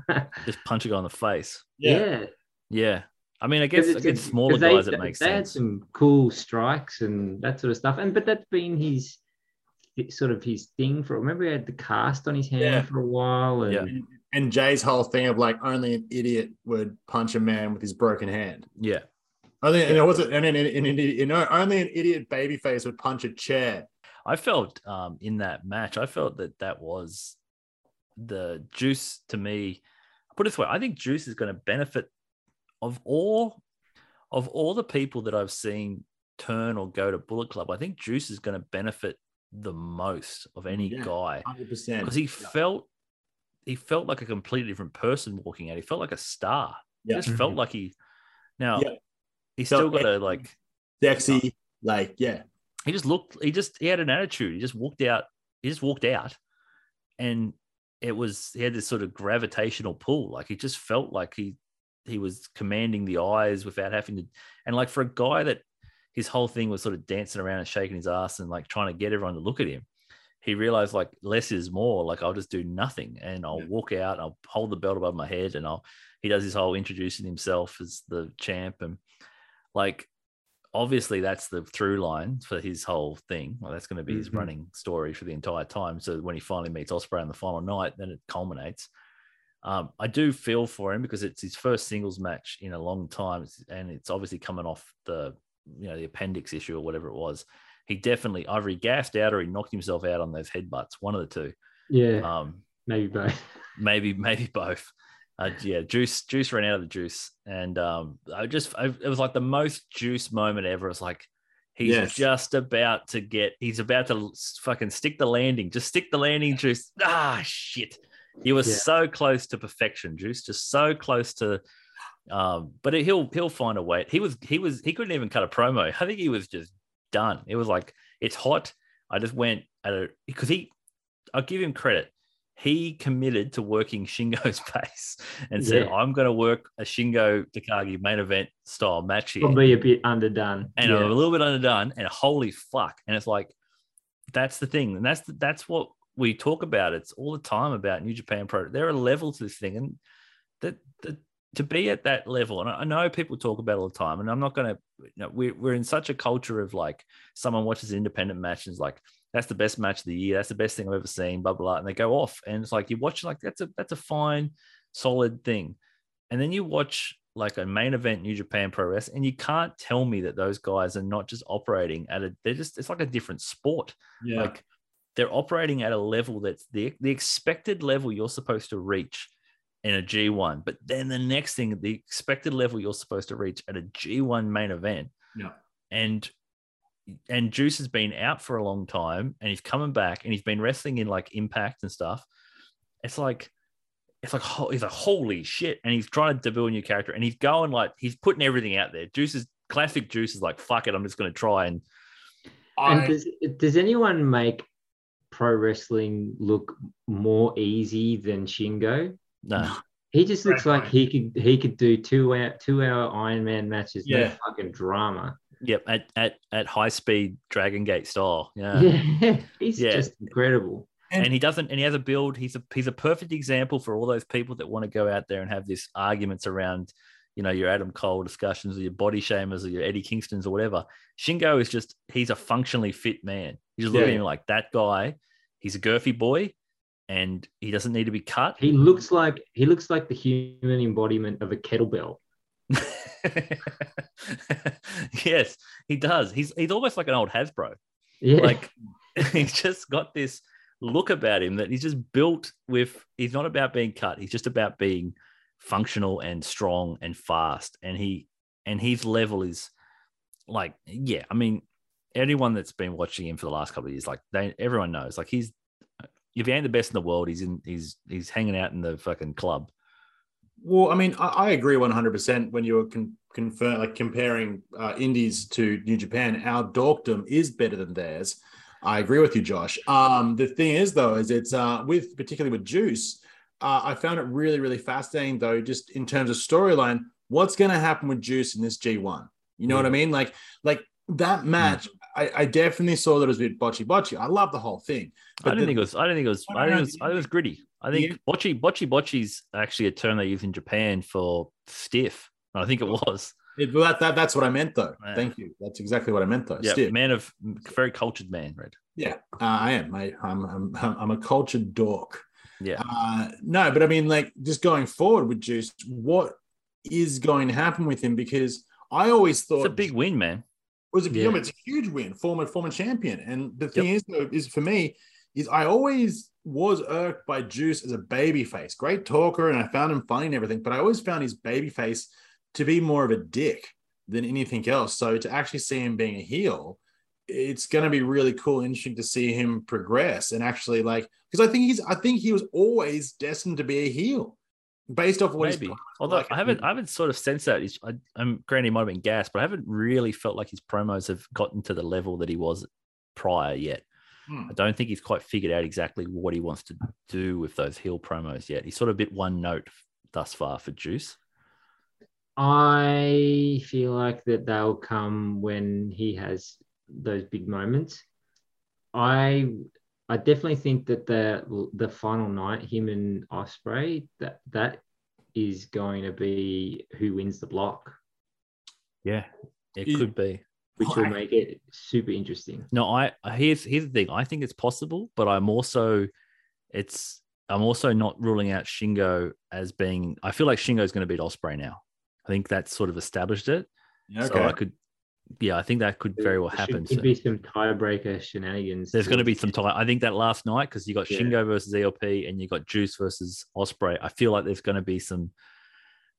Just punching on the face. Yeah. Yeah. yeah. I mean, I guess against smaller they, guys, it makes they sense. They had some cool strikes and that sort of stuff, and but that's been his sort of his thing for. Remember, he had the cast on his hand yeah. for a while, and... Yeah. and and Jay's whole thing of like only an idiot would punch a man with his broken hand. Yeah, only and it wasn't, and an you know, only an idiot babyface would punch a chair. I felt um, in that match, I felt that that was the Juice to me. Put it this way, I think Juice is going to benefit. Of all of all the people that I've seen turn or go to Bullet Club, I think Juice is going to benefit the most of any yeah, guy. one hundred percent. Because he yeah. felt he felt like a completely different person walking out. He felt like a star. Yeah. He just mm-hmm. felt like he now yeah. he's felt still got to like sexy, you know, like yeah. He just looked he just he had an attitude. He just walked out, he just walked out and it was he had this sort of gravitational pull. Like he just felt like he he was commanding the eyes without having to, and like for a guy that his whole thing was sort of dancing around and shaking his ass and like trying to get everyone to look at him, he realized like less is more, like I'll just do nothing and I'll yeah. walk out and I'll hold the belt above my head and I'll, he does his whole introducing himself as the champ. And like, obviously that's the through line for his whole thing. Well, that's going to be mm-hmm. his running story for the entire time. So when he finally meets Osprey on the final night, then it culminates. Um, I do feel for him because it's his first singles match in a long time, and it's obviously coming off the, you know, the appendix issue or whatever it was. He definitely either he gassed out or he knocked himself out on those headbutts. One of the two. Yeah. Um, maybe both. maybe maybe both. Uh, yeah. Juice juice ran out of the juice, and um, I just I, it was like the most juice moment ever. It's like he's yes. just about to get. He's about to fucking stick the landing. Just stick the landing, Juice. Ah, shit. He was yeah. so close to perfection, Juice. Just so close to, um, but it, he'll he'll find a way. He was he was he couldn't even cut a promo. I think he was just done. It was like it's hot. I just went at a because he. I'll give him credit. He committed to working Shingo's pace and yeah. said, "I'm going to work a Shingo Takagi main event style match here." Probably a bit underdone and yeah. a little bit underdone. And holy fuck! And it's like that's the thing, and that's the, that's what. We talk about it all the time about New Japan Pro. There are levels to this thing, and that, that to be at that level. And I know people talk about it all the time, and I'm not going to. You know, we're we're in such a culture of like someone watches an independent match and is like, "That's the best match of the year. That's the best thing I've ever seen." Blah blah, blah. And they go off, and it's like you watch like that's a that's a fine, solid thing, and then you watch like a main event New Japan Pro Wrestling, and you can't tell me that those guys are not just operating at a. They're just it's like a different sport. Yeah. Like, they're operating at a level that's the, the expected level you're supposed to reach in a G one. But then the next thing, the expected level you're supposed to reach at a G one main event. Yeah. And and Juice has been out for a long time and he's coming back and he's been wrestling in like Impact and stuff. It's like, it's like, he's like, holy shit. And he's trying to build a new character and he's going like, he's putting everything out there. Juice is, classic Juice is like, fuck it, I'm just going to try. And, and I, does, does anyone make pro wrestling look more easy than Shingo? No, he just looks like he could he could do two hour two hour Iron Man matches. Yeah, no fucking drama. Yep, at at at high speed Dragon Gate style. Yeah, yeah. he's yeah. just incredible. And he doesn't, and he has a build. He's a he's a perfect example for all those people that want to go out there and have these arguments around, you know, your Adam Cole discussions or your body shamers or your Eddie Kingston's or whatever. Shingo is just, he's a functionally fit man. You just look yeah. at him like that guy. He's a girthy boy and he doesn't need to be cut. He looks like, he looks like the human embodiment of a kettlebell. Yes, he does. He's, he's almost like an old Hasbro. Yeah. Like he's just got this look about him that he's just built with, he's not about being cut. He's just about being functional and strong and fast, and he and his level is like yeah I mean anyone that's been watching him for the last couple of years, like they everyone knows like he's if he ain't the best in the world, he's in he's he's hanging out in the fucking club. Well, I mean I, I agree one hundred percent when you're con- confer- like comparing uh, indies to New Japan. Our dorkdom is better than theirs. I agree with you, Josh. Um the thing is though is it's uh with particularly with Juice, Uh, I found it really, really fascinating, though, just in terms of storyline, what's going to happen with Juice in this G one? You know yeah. what I mean? Like, like that match, yeah. I, I definitely saw that it was a bit botchy, botchy. I love the whole thing. But I didn't think it was. I didn't think it was. I, I think it was, I was gritty. I think yeah. botchy, botchy, botchy's actually a term they use in Japan for stiff. I think it was. It, well, that, that that's what I meant, though. Man. Thank you. That's exactly what I meant, though. Yeah, stiff. Man of very cultured man, Red. Yeah, uh, I am. I, I'm, I'm, I'm a cultured dork. Yeah. Uh, no, but I mean, like, just going forward with Juice, what is going to happen with him? Because I always thought it's a big win, man. It was a, yeah. It's a huge win, former former champion. And the thing yep. is, though, is for me, is I always was irked by Juice as a babyface, great talker, and I found him funny and everything. But I always found his babyface to be more of a dick than anything else. So to actually see him being a heel, it's going to be really cool, interesting to see him progress and actually like, because I think he's, I think he was always destined to be a heel based off what Maybe. He's although like. I haven't, I haven't sort of sensed that he's, I, I'm granted he might've been gassed, but I haven't really felt like his promos have gotten to the level that he was prior yet. Hmm. I don't think he's quite figured out exactly what he wants to do with those heel promos yet. He's sort of a bit one note thus far for Juice. I feel like that they'll come when he has those big moments. I I definitely think that the the final night, him and Osprey, that that is going to be who wins the block. Yeah, it you, could be, which will make it super interesting. No, I here's here's the thing. I think it's possible, but I'm also it's I'm also not ruling out Shingo as being. I feel like Shingo's going to beat Osprey now. I think that's sort of established it. Okay. So I could. Yeah, I think that could very well happen. There should be some tiebreaker shenanigans. There's going to be some tie. I think that last night, because you got yeah. Shingo versus E L P and you got Juice versus Osprey. I feel like there's going to be some.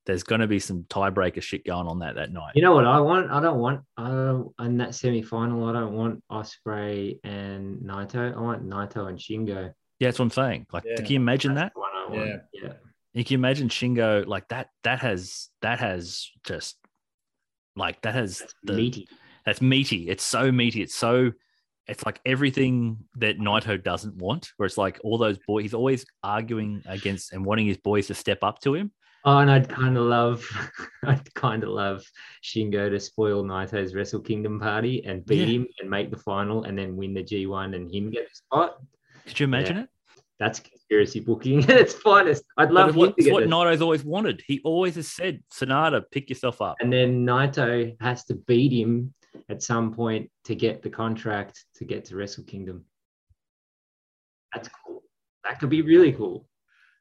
There's going to be some tiebreaker shit going on that that night. You know what I want? I don't want uh, in that semi-final. I don't want Osprey and Naito. I want Naito and Shingo. Yeah, that's what I'm saying. Like, yeah. can you imagine that's that? The one I want. Yeah. yeah. You can imagine Shingo like that. That has that has just. Like that has that's the, meaty. That's meaty. It's so meaty. It's so, it's like everything that Naito doesn't want. Where it's like all those boys. He's always arguing against and wanting his boys to step up to him. Oh, and I'd kind of love, I'd kind of love Shingo to spoil Naito's Wrestle Kingdom party and beat yeah. him and make the final and then win the G one and him get the spot. Could you imagine yeah. it? That's conspiracy booking at its finest. I'd love what, to get what Naito's always wanted. He always has said, Sonata, pick yourself up. And then Naito has to beat him at some point to get the contract to get to Wrestle Kingdom. That's cool. That could be really cool.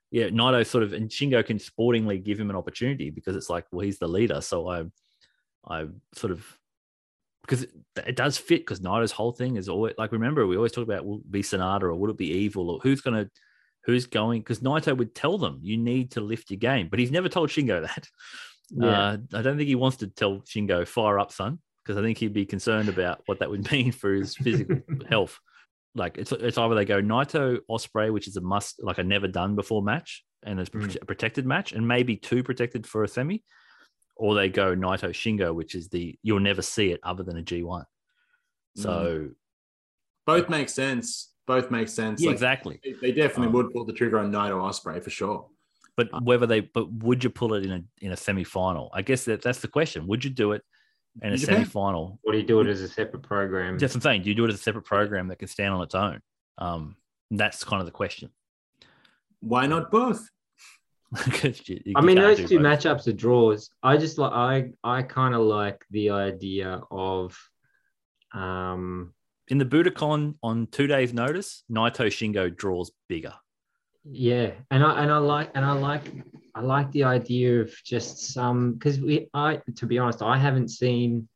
Yeah, Naito sort of, and Shingo can sportingly give him an opportunity because it's like, well, he's the leader. So I, I sort of, because it, it does fit because Naito's whole thing is always like, remember, we always talk about will it be Sonata or would it be evil or who's going to, who's going, because Naito would tell them you need to lift your game, but he's never told Shingo that. Yeah. Uh, I don't think he wants to tell Shingo fire up, son, because I think he'd be concerned about what that would mean for his physical health. Like it's it's either they go Naito Osprey, which is a must, like a never done before match and it's mm. a protected match and maybe too protected for a semi. Or they go Naito Shingo, which is the you'll never see it other than a G one. So both make sense. Both make sense. Yeah, like, exactly. They, they definitely um, would pull the trigger on Naito Osprey for sure. But whether they, but would you pull it in a in a semi final? I guess that that's the question. Would you do it in a semi final? Or do you do it as a separate program? That's what I'm saying. Do you do it as a separate program that can stand on its own? Um, that's kind of the question. Why not both? you, you I mean, those two both. matchups are draws. I just like I I kind of like the idea of, um, in the Budokan on two days' notice, Naito Shingo draws bigger. Yeah, and I and I like and I like I like the idea of just some because we I to be honest I haven't seen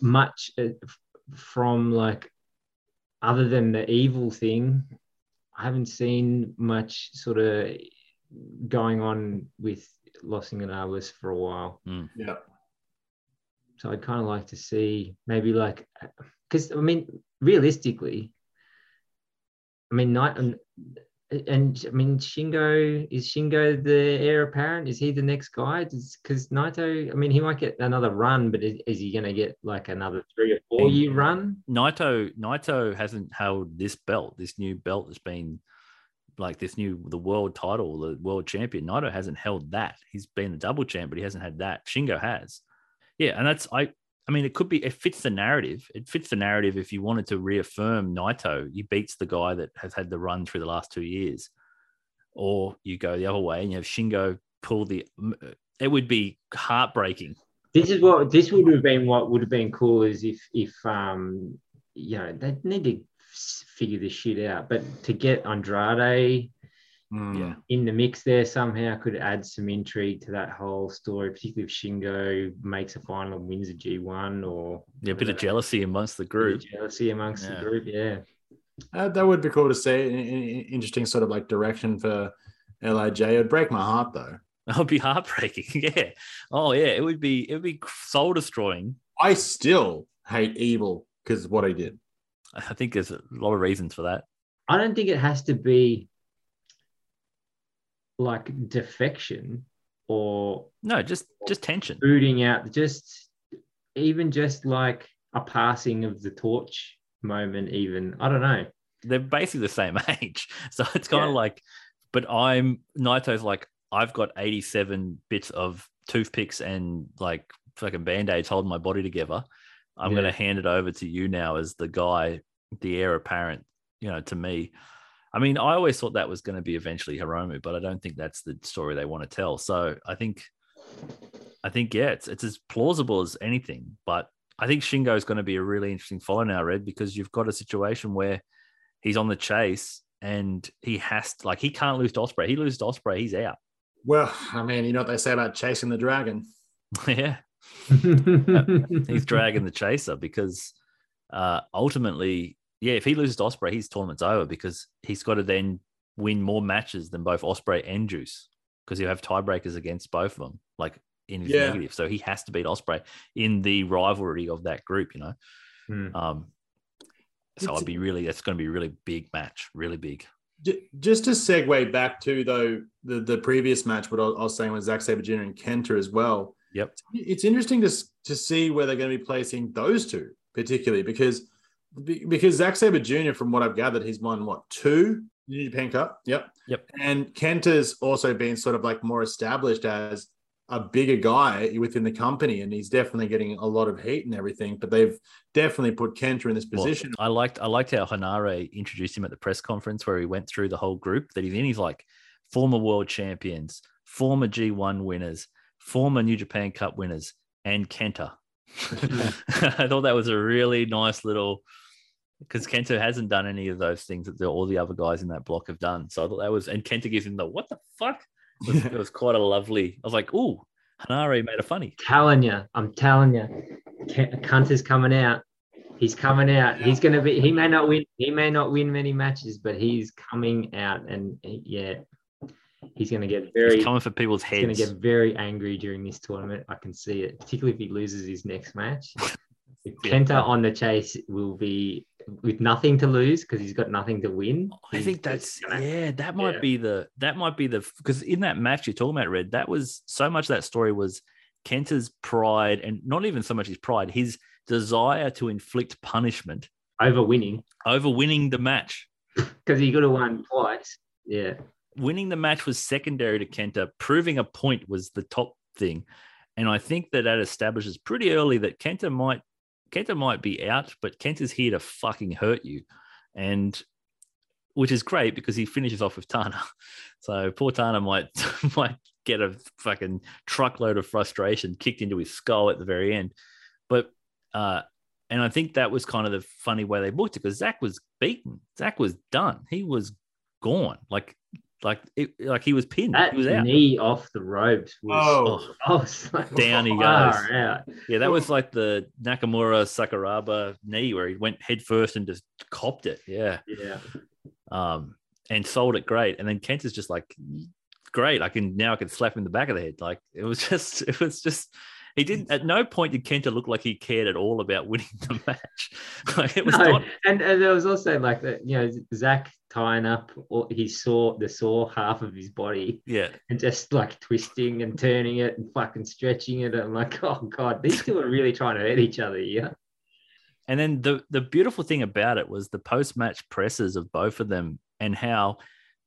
much from like other than the evil thing. I haven't seen much sort of going on with Los Ingobernables for a while. Mm. Yeah. So I'd kind of like to see maybe like, because I mean, realistically, I mean, not, and, and I mean, Shingo, is Shingo the heir apparent? Is he the next guy? Because Naito, I mean, he might get another run, but is, is he going to get like another three or four year run? Naito, Naito hasn't held this belt, this new belt that's been, like this new the world title, the world champion. Naito hasn't held that. He's been the double champ, but he hasn't had that. Shingo has. Yeah, and that's I I mean it could be it fits the narrative. It fits the narrative if you wanted to reaffirm Naito, he beats the guy that has had the run through the last two years. Or you go the other way and you have Shingo pull the it would be heartbreaking. This is what this would have been what would have been cool is if if um you know they need to figure this shit out, but to get Andrade mm. in the mix there somehow could add some intrigue to that whole story, particularly if Shingo makes a final and wins a G one or yeah, a bit of jealousy amongst the group. Jealousy amongst yeah. the group, yeah. Uh, that would be cool to see. An interesting sort of like direction for L I J. It'd break my heart though. That would be heartbreaking. Yeah. Oh yeah, it would be. It would be soul destroying. I still hate evil because of what I did. I think there's a lot of reasons for that. I don't think it has to be like defection or no, just just tension, booting out, just even just like a passing of the torch moment. Even I don't know. They're basically the same age, so it's kind yeah. of like. But I'm Naito's like I've got eighty-seven bits of toothpicks and like fucking band-aids holding my body together. I'm yeah. going to hand it over to you now as the guy, the heir apparent. you know, to me. I mean, I always thought that was going to be eventually Hiromu, but I don't think that's the story they want to tell. So I think, I think, yeah, it's, it's as plausible as anything, but I think Shingo is going to be a really interesting follow now, Red, because you've got a situation where he's on the chase and he has to, like, he can't lose to Osprey. He loses to Osprey, he's out. Well, I mean, you know what they say about chasing the dragon. Yeah. He's dragging the chaser because uh, ultimately, yeah, if he loses to Osprey, his tournament's over because he's got to then win more matches than both Osprey and Juice because he'll have tiebreakers against both of them, like in his yeah. negative. So he has to beat Osprey in the rivalry of that group, you know. Mm. Um, so I'd be really, that's going to be a really big match, really big. Just to segue back to though the the previous match, what I was saying with Zack Sabre Junior and Kenta as well. Yep, it's interesting to to see where they're going to be placing those two particularly because. Because Zack Sabre Junior, from what I've gathered, he's won, what, two New Japan Cup? Yep. Yep. And Kenta's also been sort of like more established as a bigger guy within the company, and he's definitely getting a lot of heat and everything, but they've definitely put Kenta in this position. Well, I liked I liked how Hanare introduced him at the press conference where he went through the whole group that he's in. He's like, former world champions, former G one winners, former New Japan Cup winners, and Kenta. I thought that was a really nice little... because Kenta hasn't done any of those things that the, all the other guys in that block have done. So I thought that was, and Kenta gives him the, what the fuck? It was, it was quite a lovely, I was like, ooh, Hanare made a funny. Telling you, I'm telling you, Kenta's coming out. He's coming out. He's going to be, he may not win, he may not win many matches, but he's coming out and yeah, he's going to get very, he's coming for people's heads. He's going to get very angry during this tournament. I can see it, particularly if he loses his next match. Yeah. Kenta on the chase will be, with nothing to lose because he's got nothing to win. I think that's yeah that might yeah. be the that might be the because in that match you're talking about, Red, that was so much that story was Kenta's pride, and not even so much his pride, his desire to inflict punishment over winning over winning the match because he could have won twice. Yeah winning the match was secondary to Kenta. Proving a point was the top thing, and I think that that establishes pretty early that Kenta might Kenta might be out, but Kenta's here to fucking hurt you. And which is great because he finishes off with Tana. So poor Tana might, might get a fucking truckload of frustration kicked into his skull at the very end. But, uh, and I think that was kind of the funny way they booked it because Zack was beaten. Zack was done. He was gone. Like, Like, it, like he was pinned. That he was out. Knee off the ropes. Was, oh, oh so down he goes. Out. Yeah, that was like the Nakamura Sakuraba knee where he went head first and just copped it. Yeah, yeah. Um, and sold it great. And then Kent is just like, great. I can now I can slap him in the back of the head. Like it was just, it was just. He didn't. At no point did Kenta look like he cared at all about winning the match. Like it was no, not. And, and there was also like that. You know, Zack tying up. Or he saw the saw half of his body. Yeah. And just like twisting and turning it and fucking stretching it. And I'm like, oh god, these two are really trying to hurt each other. Yeah. And then the the beautiful thing about it was the post match presses of both of them and how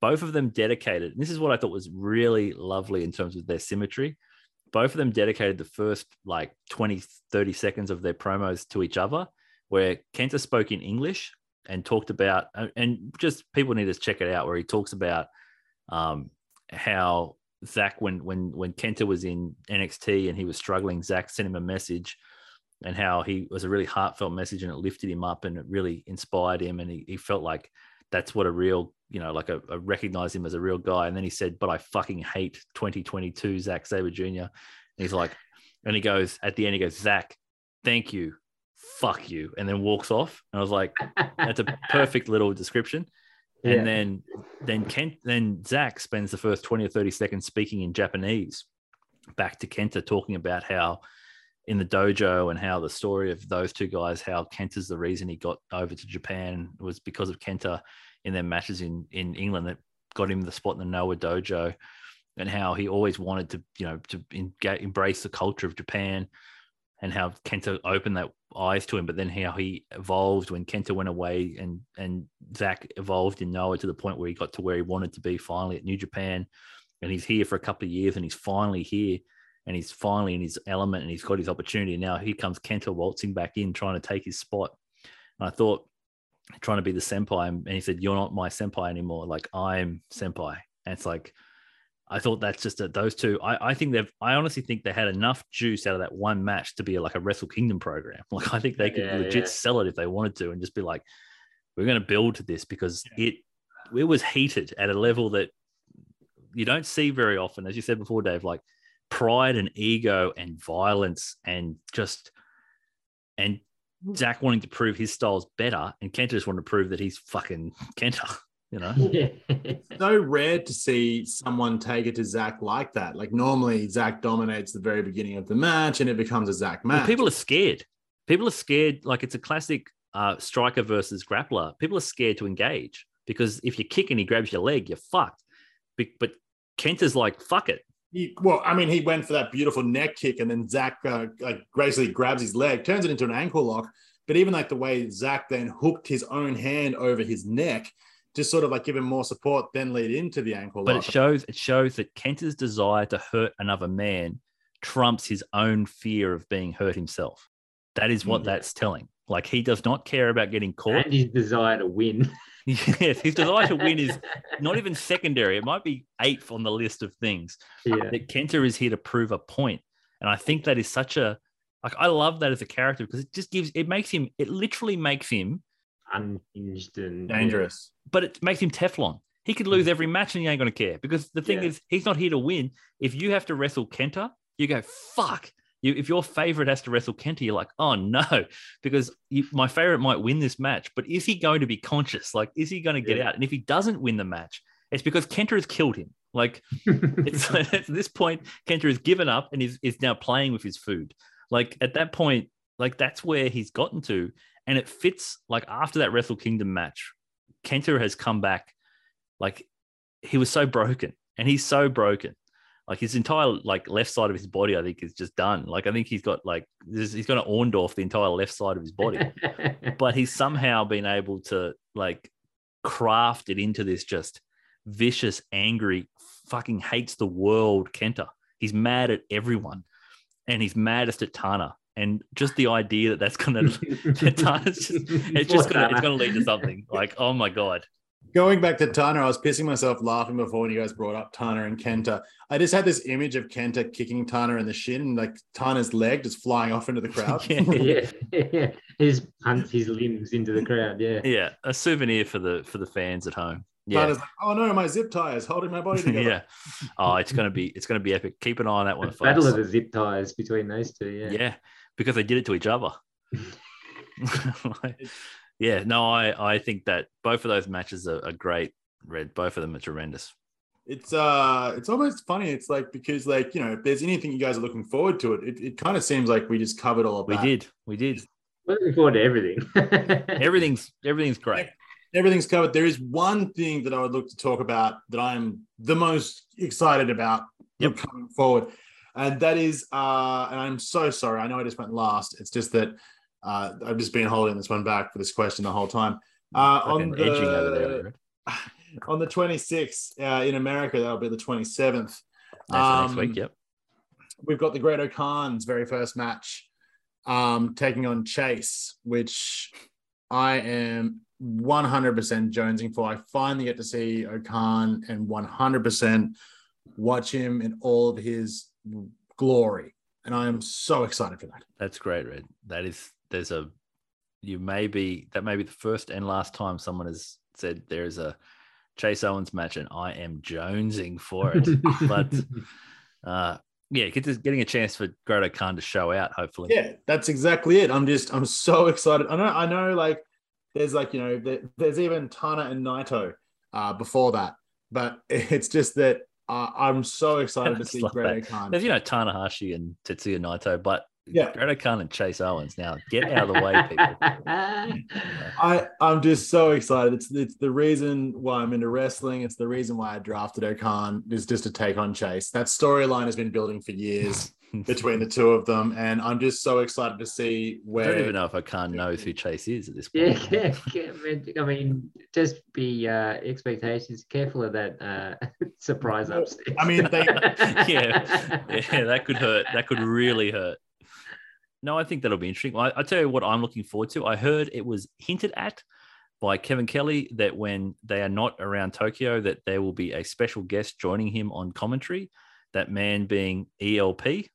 both of them dedicated. And this is what I thought was really lovely in terms of their symmetry. Both of them dedicated the first like twenty, thirty seconds of their promos to each other, where Kenta spoke in English and talked about, and just people need to check it out, where he talks about um, how Zack, when when when Kenta was in N X T and he was struggling, Zack sent him a message and how he it was a really heartfelt message and it lifted him up and it really inspired him. And he, he felt like that's what a real, you know, like I recognize him as a real guy. And then he said, but I fucking hate twenty twenty-two Zack Sabre Junior And he's like, and he goes, at the end, he goes, Zack, thank you. Fuck you. And then walks off. And I was like, that's a perfect little description. Yeah. And then, then Kent, then Zack spends the first twenty or thirty seconds speaking in Japanese back to Kenta, talking about how in the dojo and how the story of those two guys, how Kenta's the reason he got over to Japan was because of Kenta in their matches in, in England that got him the spot in the Noah dojo and how he always wanted to, you know, to in, get, embrace the culture of Japan and how Kenta opened that eyes to him, but then how he evolved when Kenta went away and, and Zack evolved in Noah to the point where he got to where he wanted to be finally at New Japan. And he's here for a couple of years and he's finally here and he's finally in his element and he's got his opportunity. Now here comes Kenta waltzing back in, trying to take his spot. And I thought, trying to be the senpai, and he said, "You're not my senpai anymore. Like, I'm senpai." And it's like, I thought that's just a, those two. I, I think they've. I honestly think they had enough juice out of that one match to be a, like a Wrestle Kingdom program. Like, I think they could yeah, legit yeah. sell it if they wanted to, and just be like, "We're going to build to this," because yeah. it it was heated at a level that you don't see very often, as you said before, Dave. Like pride and ego and violence and just and Zack wanting to prove his style's better, and Kenta just wanting to prove that he's fucking Kenta. You know, it's so rare to see someone take it to Zack like that. Like normally, Zack dominates the very beginning of the match, and it becomes a Zack match. Well, people are scared. People are scared. Like it's a classic uh, striker versus grappler. People are scared to engage because if you kick and he grabs your leg, you're fucked. But Kenta's like, fuck it. He, well, I mean, he went for that beautiful neck kick, and then Zack uh, like gracefully grabs his leg, turns it into an ankle lock. But even like the way Zack then hooked his own hand over his neck. Just sort of like give him more support, then lead into the ankle lock. But it shows it shows that Kenta's desire to hurt another man trumps his own fear of being hurt himself. That is what yeah. that's telling. Like he does not care about getting caught. And his desire to win. Yes, his desire to win is not even secondary. It might be eighth on the list of things. Yeah. That Kenta is here to prove a point. And I think that is such a like I love that as a character because it just gives it makes him it literally makes him unhinged and dangerous. But it makes him Teflon. He could lose every match and he ain't going to care because the thing yeah. is, he's not here to win. If you have to wrestle Kenta, you go, fuck. You, if your favorite has to wrestle Kenta, you're like, oh, no, because you, my favorite might win this match. But is he going to be conscious? Like, is he going to get yeah. out? And if he doesn't win the match, it's because Kenta has killed him. Like, it's, at this point, Kenta has given up and is, is now playing with his food. Like, at that point, like, that's where he's gotten to. And it fits, like, after that Wrestle Kingdom match, Kenta has come back like he was so broken and he's so broken. Like his entire like left side of his body, I think is just done. Like, I think he's got like, he's going to Orndorff the entire left side of his body, but he's somehow been able to like craft it into this just vicious, angry, fucking hates the world Kenta. He's mad at everyone and he's maddest at Tana. And just the idea that that's going to, it's just, it's just going to, it's going to lead to something like, oh my God. Going back to Tana, I was pissing myself laughing before when you guys brought up Tana and Kenta. I just had this image of Kenta kicking Tana in the shin and like Tana's leg just flying off into the crowd. yeah, yeah, yeah. He just punts his limbs into the crowd. Yeah. Yeah. A souvenir for the, for the fans at home. Yeah. Tana's like, oh no, my zip tie is holding my body together. yeah. Oh, it's going to be, it's going to be epic. Keep an eye on that one. The battle of the zip ties between those two. Yeah. Yeah. Because they did it to each other. yeah, no, I, I think that both of those matches are, are great. Red, both of them are tremendous. It's uh, it's almost funny. It's like because like you know, if there's anything you guys are looking forward to, it it, it kind of seems like we just covered all of that. We did, we did. We're looking forward to everything. everything's everything's great. Everything's covered. There is one thing that I would look to talk about that I'm the most excited about yep. coming forward. And that is, uh, and I'm so sorry. I know I just went last. It's just that uh, I've just been holding this one back for this question the whole time. Uh, on, the, edging over there. on the twenty-sixth uh, in America, that'll be the twenty-seventh. That's um, next week, yep. We've got the Great O'Khan's very first match um, taking on Chase, which I am one hundred percent jonesing for. I finally get to see O'Khan and one hundred percent watch him in all of his glory, and I am so excited for that. That's great, Red. That is, there's a, you may be, that may be the first and last time someone has said there is a Chase Owens match, and I am jonesing for it. but uh, yeah, get this, getting a chance for Great O'Khan to show out, hopefully. Yeah, that's exactly it. I'm just, I'm so excited. I know, I know, like there's like you know, there, there's even Tana and Naito uh, before that, but it's just that. Uh, I'm so excited to see like Great O'Khan. There's, you know, Tanahashi and Tetsuya Naito, but yeah. Great O'Khan and Chase Owens. Now, get out of the way, people. I, I'm just so excited. It's it's the reason why I'm into wrestling. It's the reason why I drafted O'Khan, is just to take on Chase. That storyline has been building for years between the two of them, and I'm just so excited to see where... I don't even know if O'Khan knows who Chase is at this point. Yeah, yeah, yeah. I mean, just be uh, expectations, careful of that uh, surprise upset. I mean, they... yeah. yeah, that could hurt. That could really hurt. No, I think that'll be interesting. I, I tell you what I'm looking forward to. I heard it was hinted at by Kevin Kelly that when they are not around Tokyo, that there will be a special guest joining him on commentary, that man being E L P.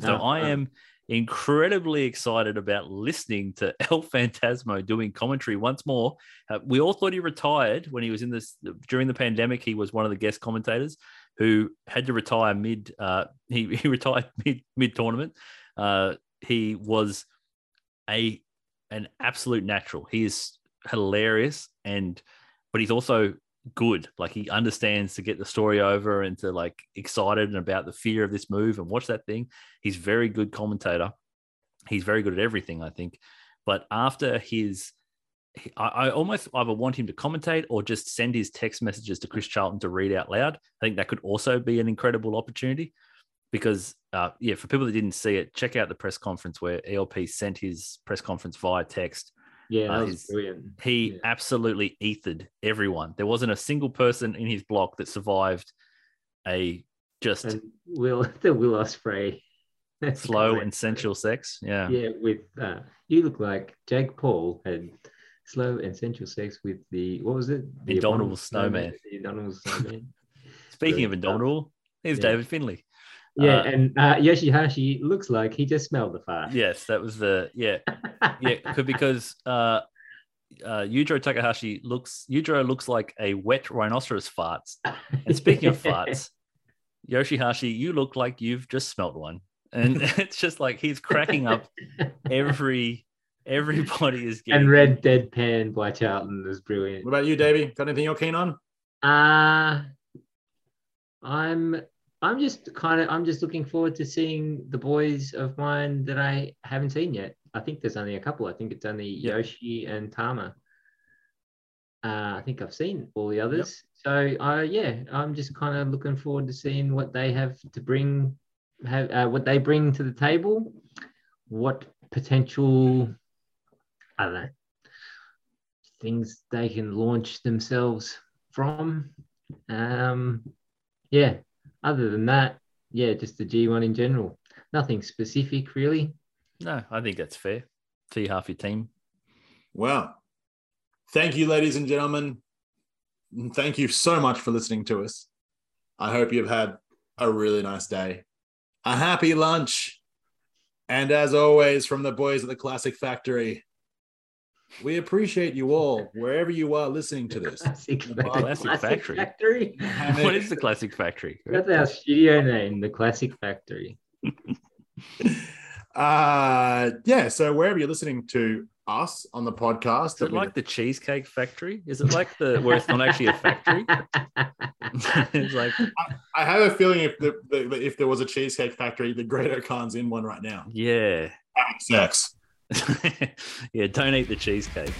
So oh, I oh. am incredibly excited about listening to El Phantasmo doing commentary once more. Uh, we all thought he retired when he was in this during the pandemic. He was one of the guest commentators who had to retire mid. Uh, he, he retired mid mid tournament. Uh, he was a an absolute natural. He is hilarious, and but he's also good. Like, he understands to get the story over and to like excited and about the fear of this move and watch that thing. He's very good commentator. He's very good at everything, I think. But after his, I, I almost either want him to commentate or just send his text messages to Chris Charlton to read out loud. I think that could also be an incredible opportunity because uh, yeah, for people that didn't see it, check out the press conference where E L P sent his press conference via text. Yeah, that uh, was his, brilliant. He yeah. absolutely ethered everyone. There wasn't a single person in his block that survived a just and Will the Will Osprey slow and sensual sex. Yeah, yeah. With uh, you look like Jake Paul and slow and sensual sex with the what was it? The Indomitable Snowman. The Indomitable Snowman. Speaking of Indomitable, here's yeah. David Finlay. Yeah, uh, and uh, Yoshihashi looks like he just smelled the fart. Yes, that was the yeah, yeah. Because uh, uh, Yujiro Takahashi looks Yujiro looks like a wet rhinoceros farts. And speaking of farts, Yoshihashi, you look like you've just smelt one, and it's just like he's cracking up every everybody is getting. And Red Deadpan by Charlton is brilliant. What about you, Davey? Got anything you're keen on? Uh I'm. I'm just kind of, I'm just looking forward to seeing the boys of mine that I haven't seen yet. I think there's only a couple. I think it's only yep. Yoshi and Tama. Uh, I think I've seen all the others. Yep. So, uh, yeah, I'm just kind of looking forward to seeing what they have to bring, have uh, what they bring to the table, what potential, I don't know, things they can launch themselves from. Um, yeah. Other than that, yeah, just the G one in general. Nothing specific, really. No, I think that's fair. See half your team. Well, thank you, ladies and gentlemen. Thank you so much for listening to us. I hope you've had a really nice day, a happy lunch. And as always, from the boys at the Classic Factory, we appreciate you all, wherever you are listening to this. Classic, the Classic, Classic Factory. Factory? What is the Classic Factory? That's our studio name, the Classic Factory. uh, yeah, so wherever you're listening to us on the podcast. Is it like the Cheesecake Factory? Is it like the where it's not actually a factory? It's like I, I have a feeling if the, the if there was a Cheesecake Factory, the Great Okan's in one right now. Yeah. Sex. Yeah, don't eat the cheesecake.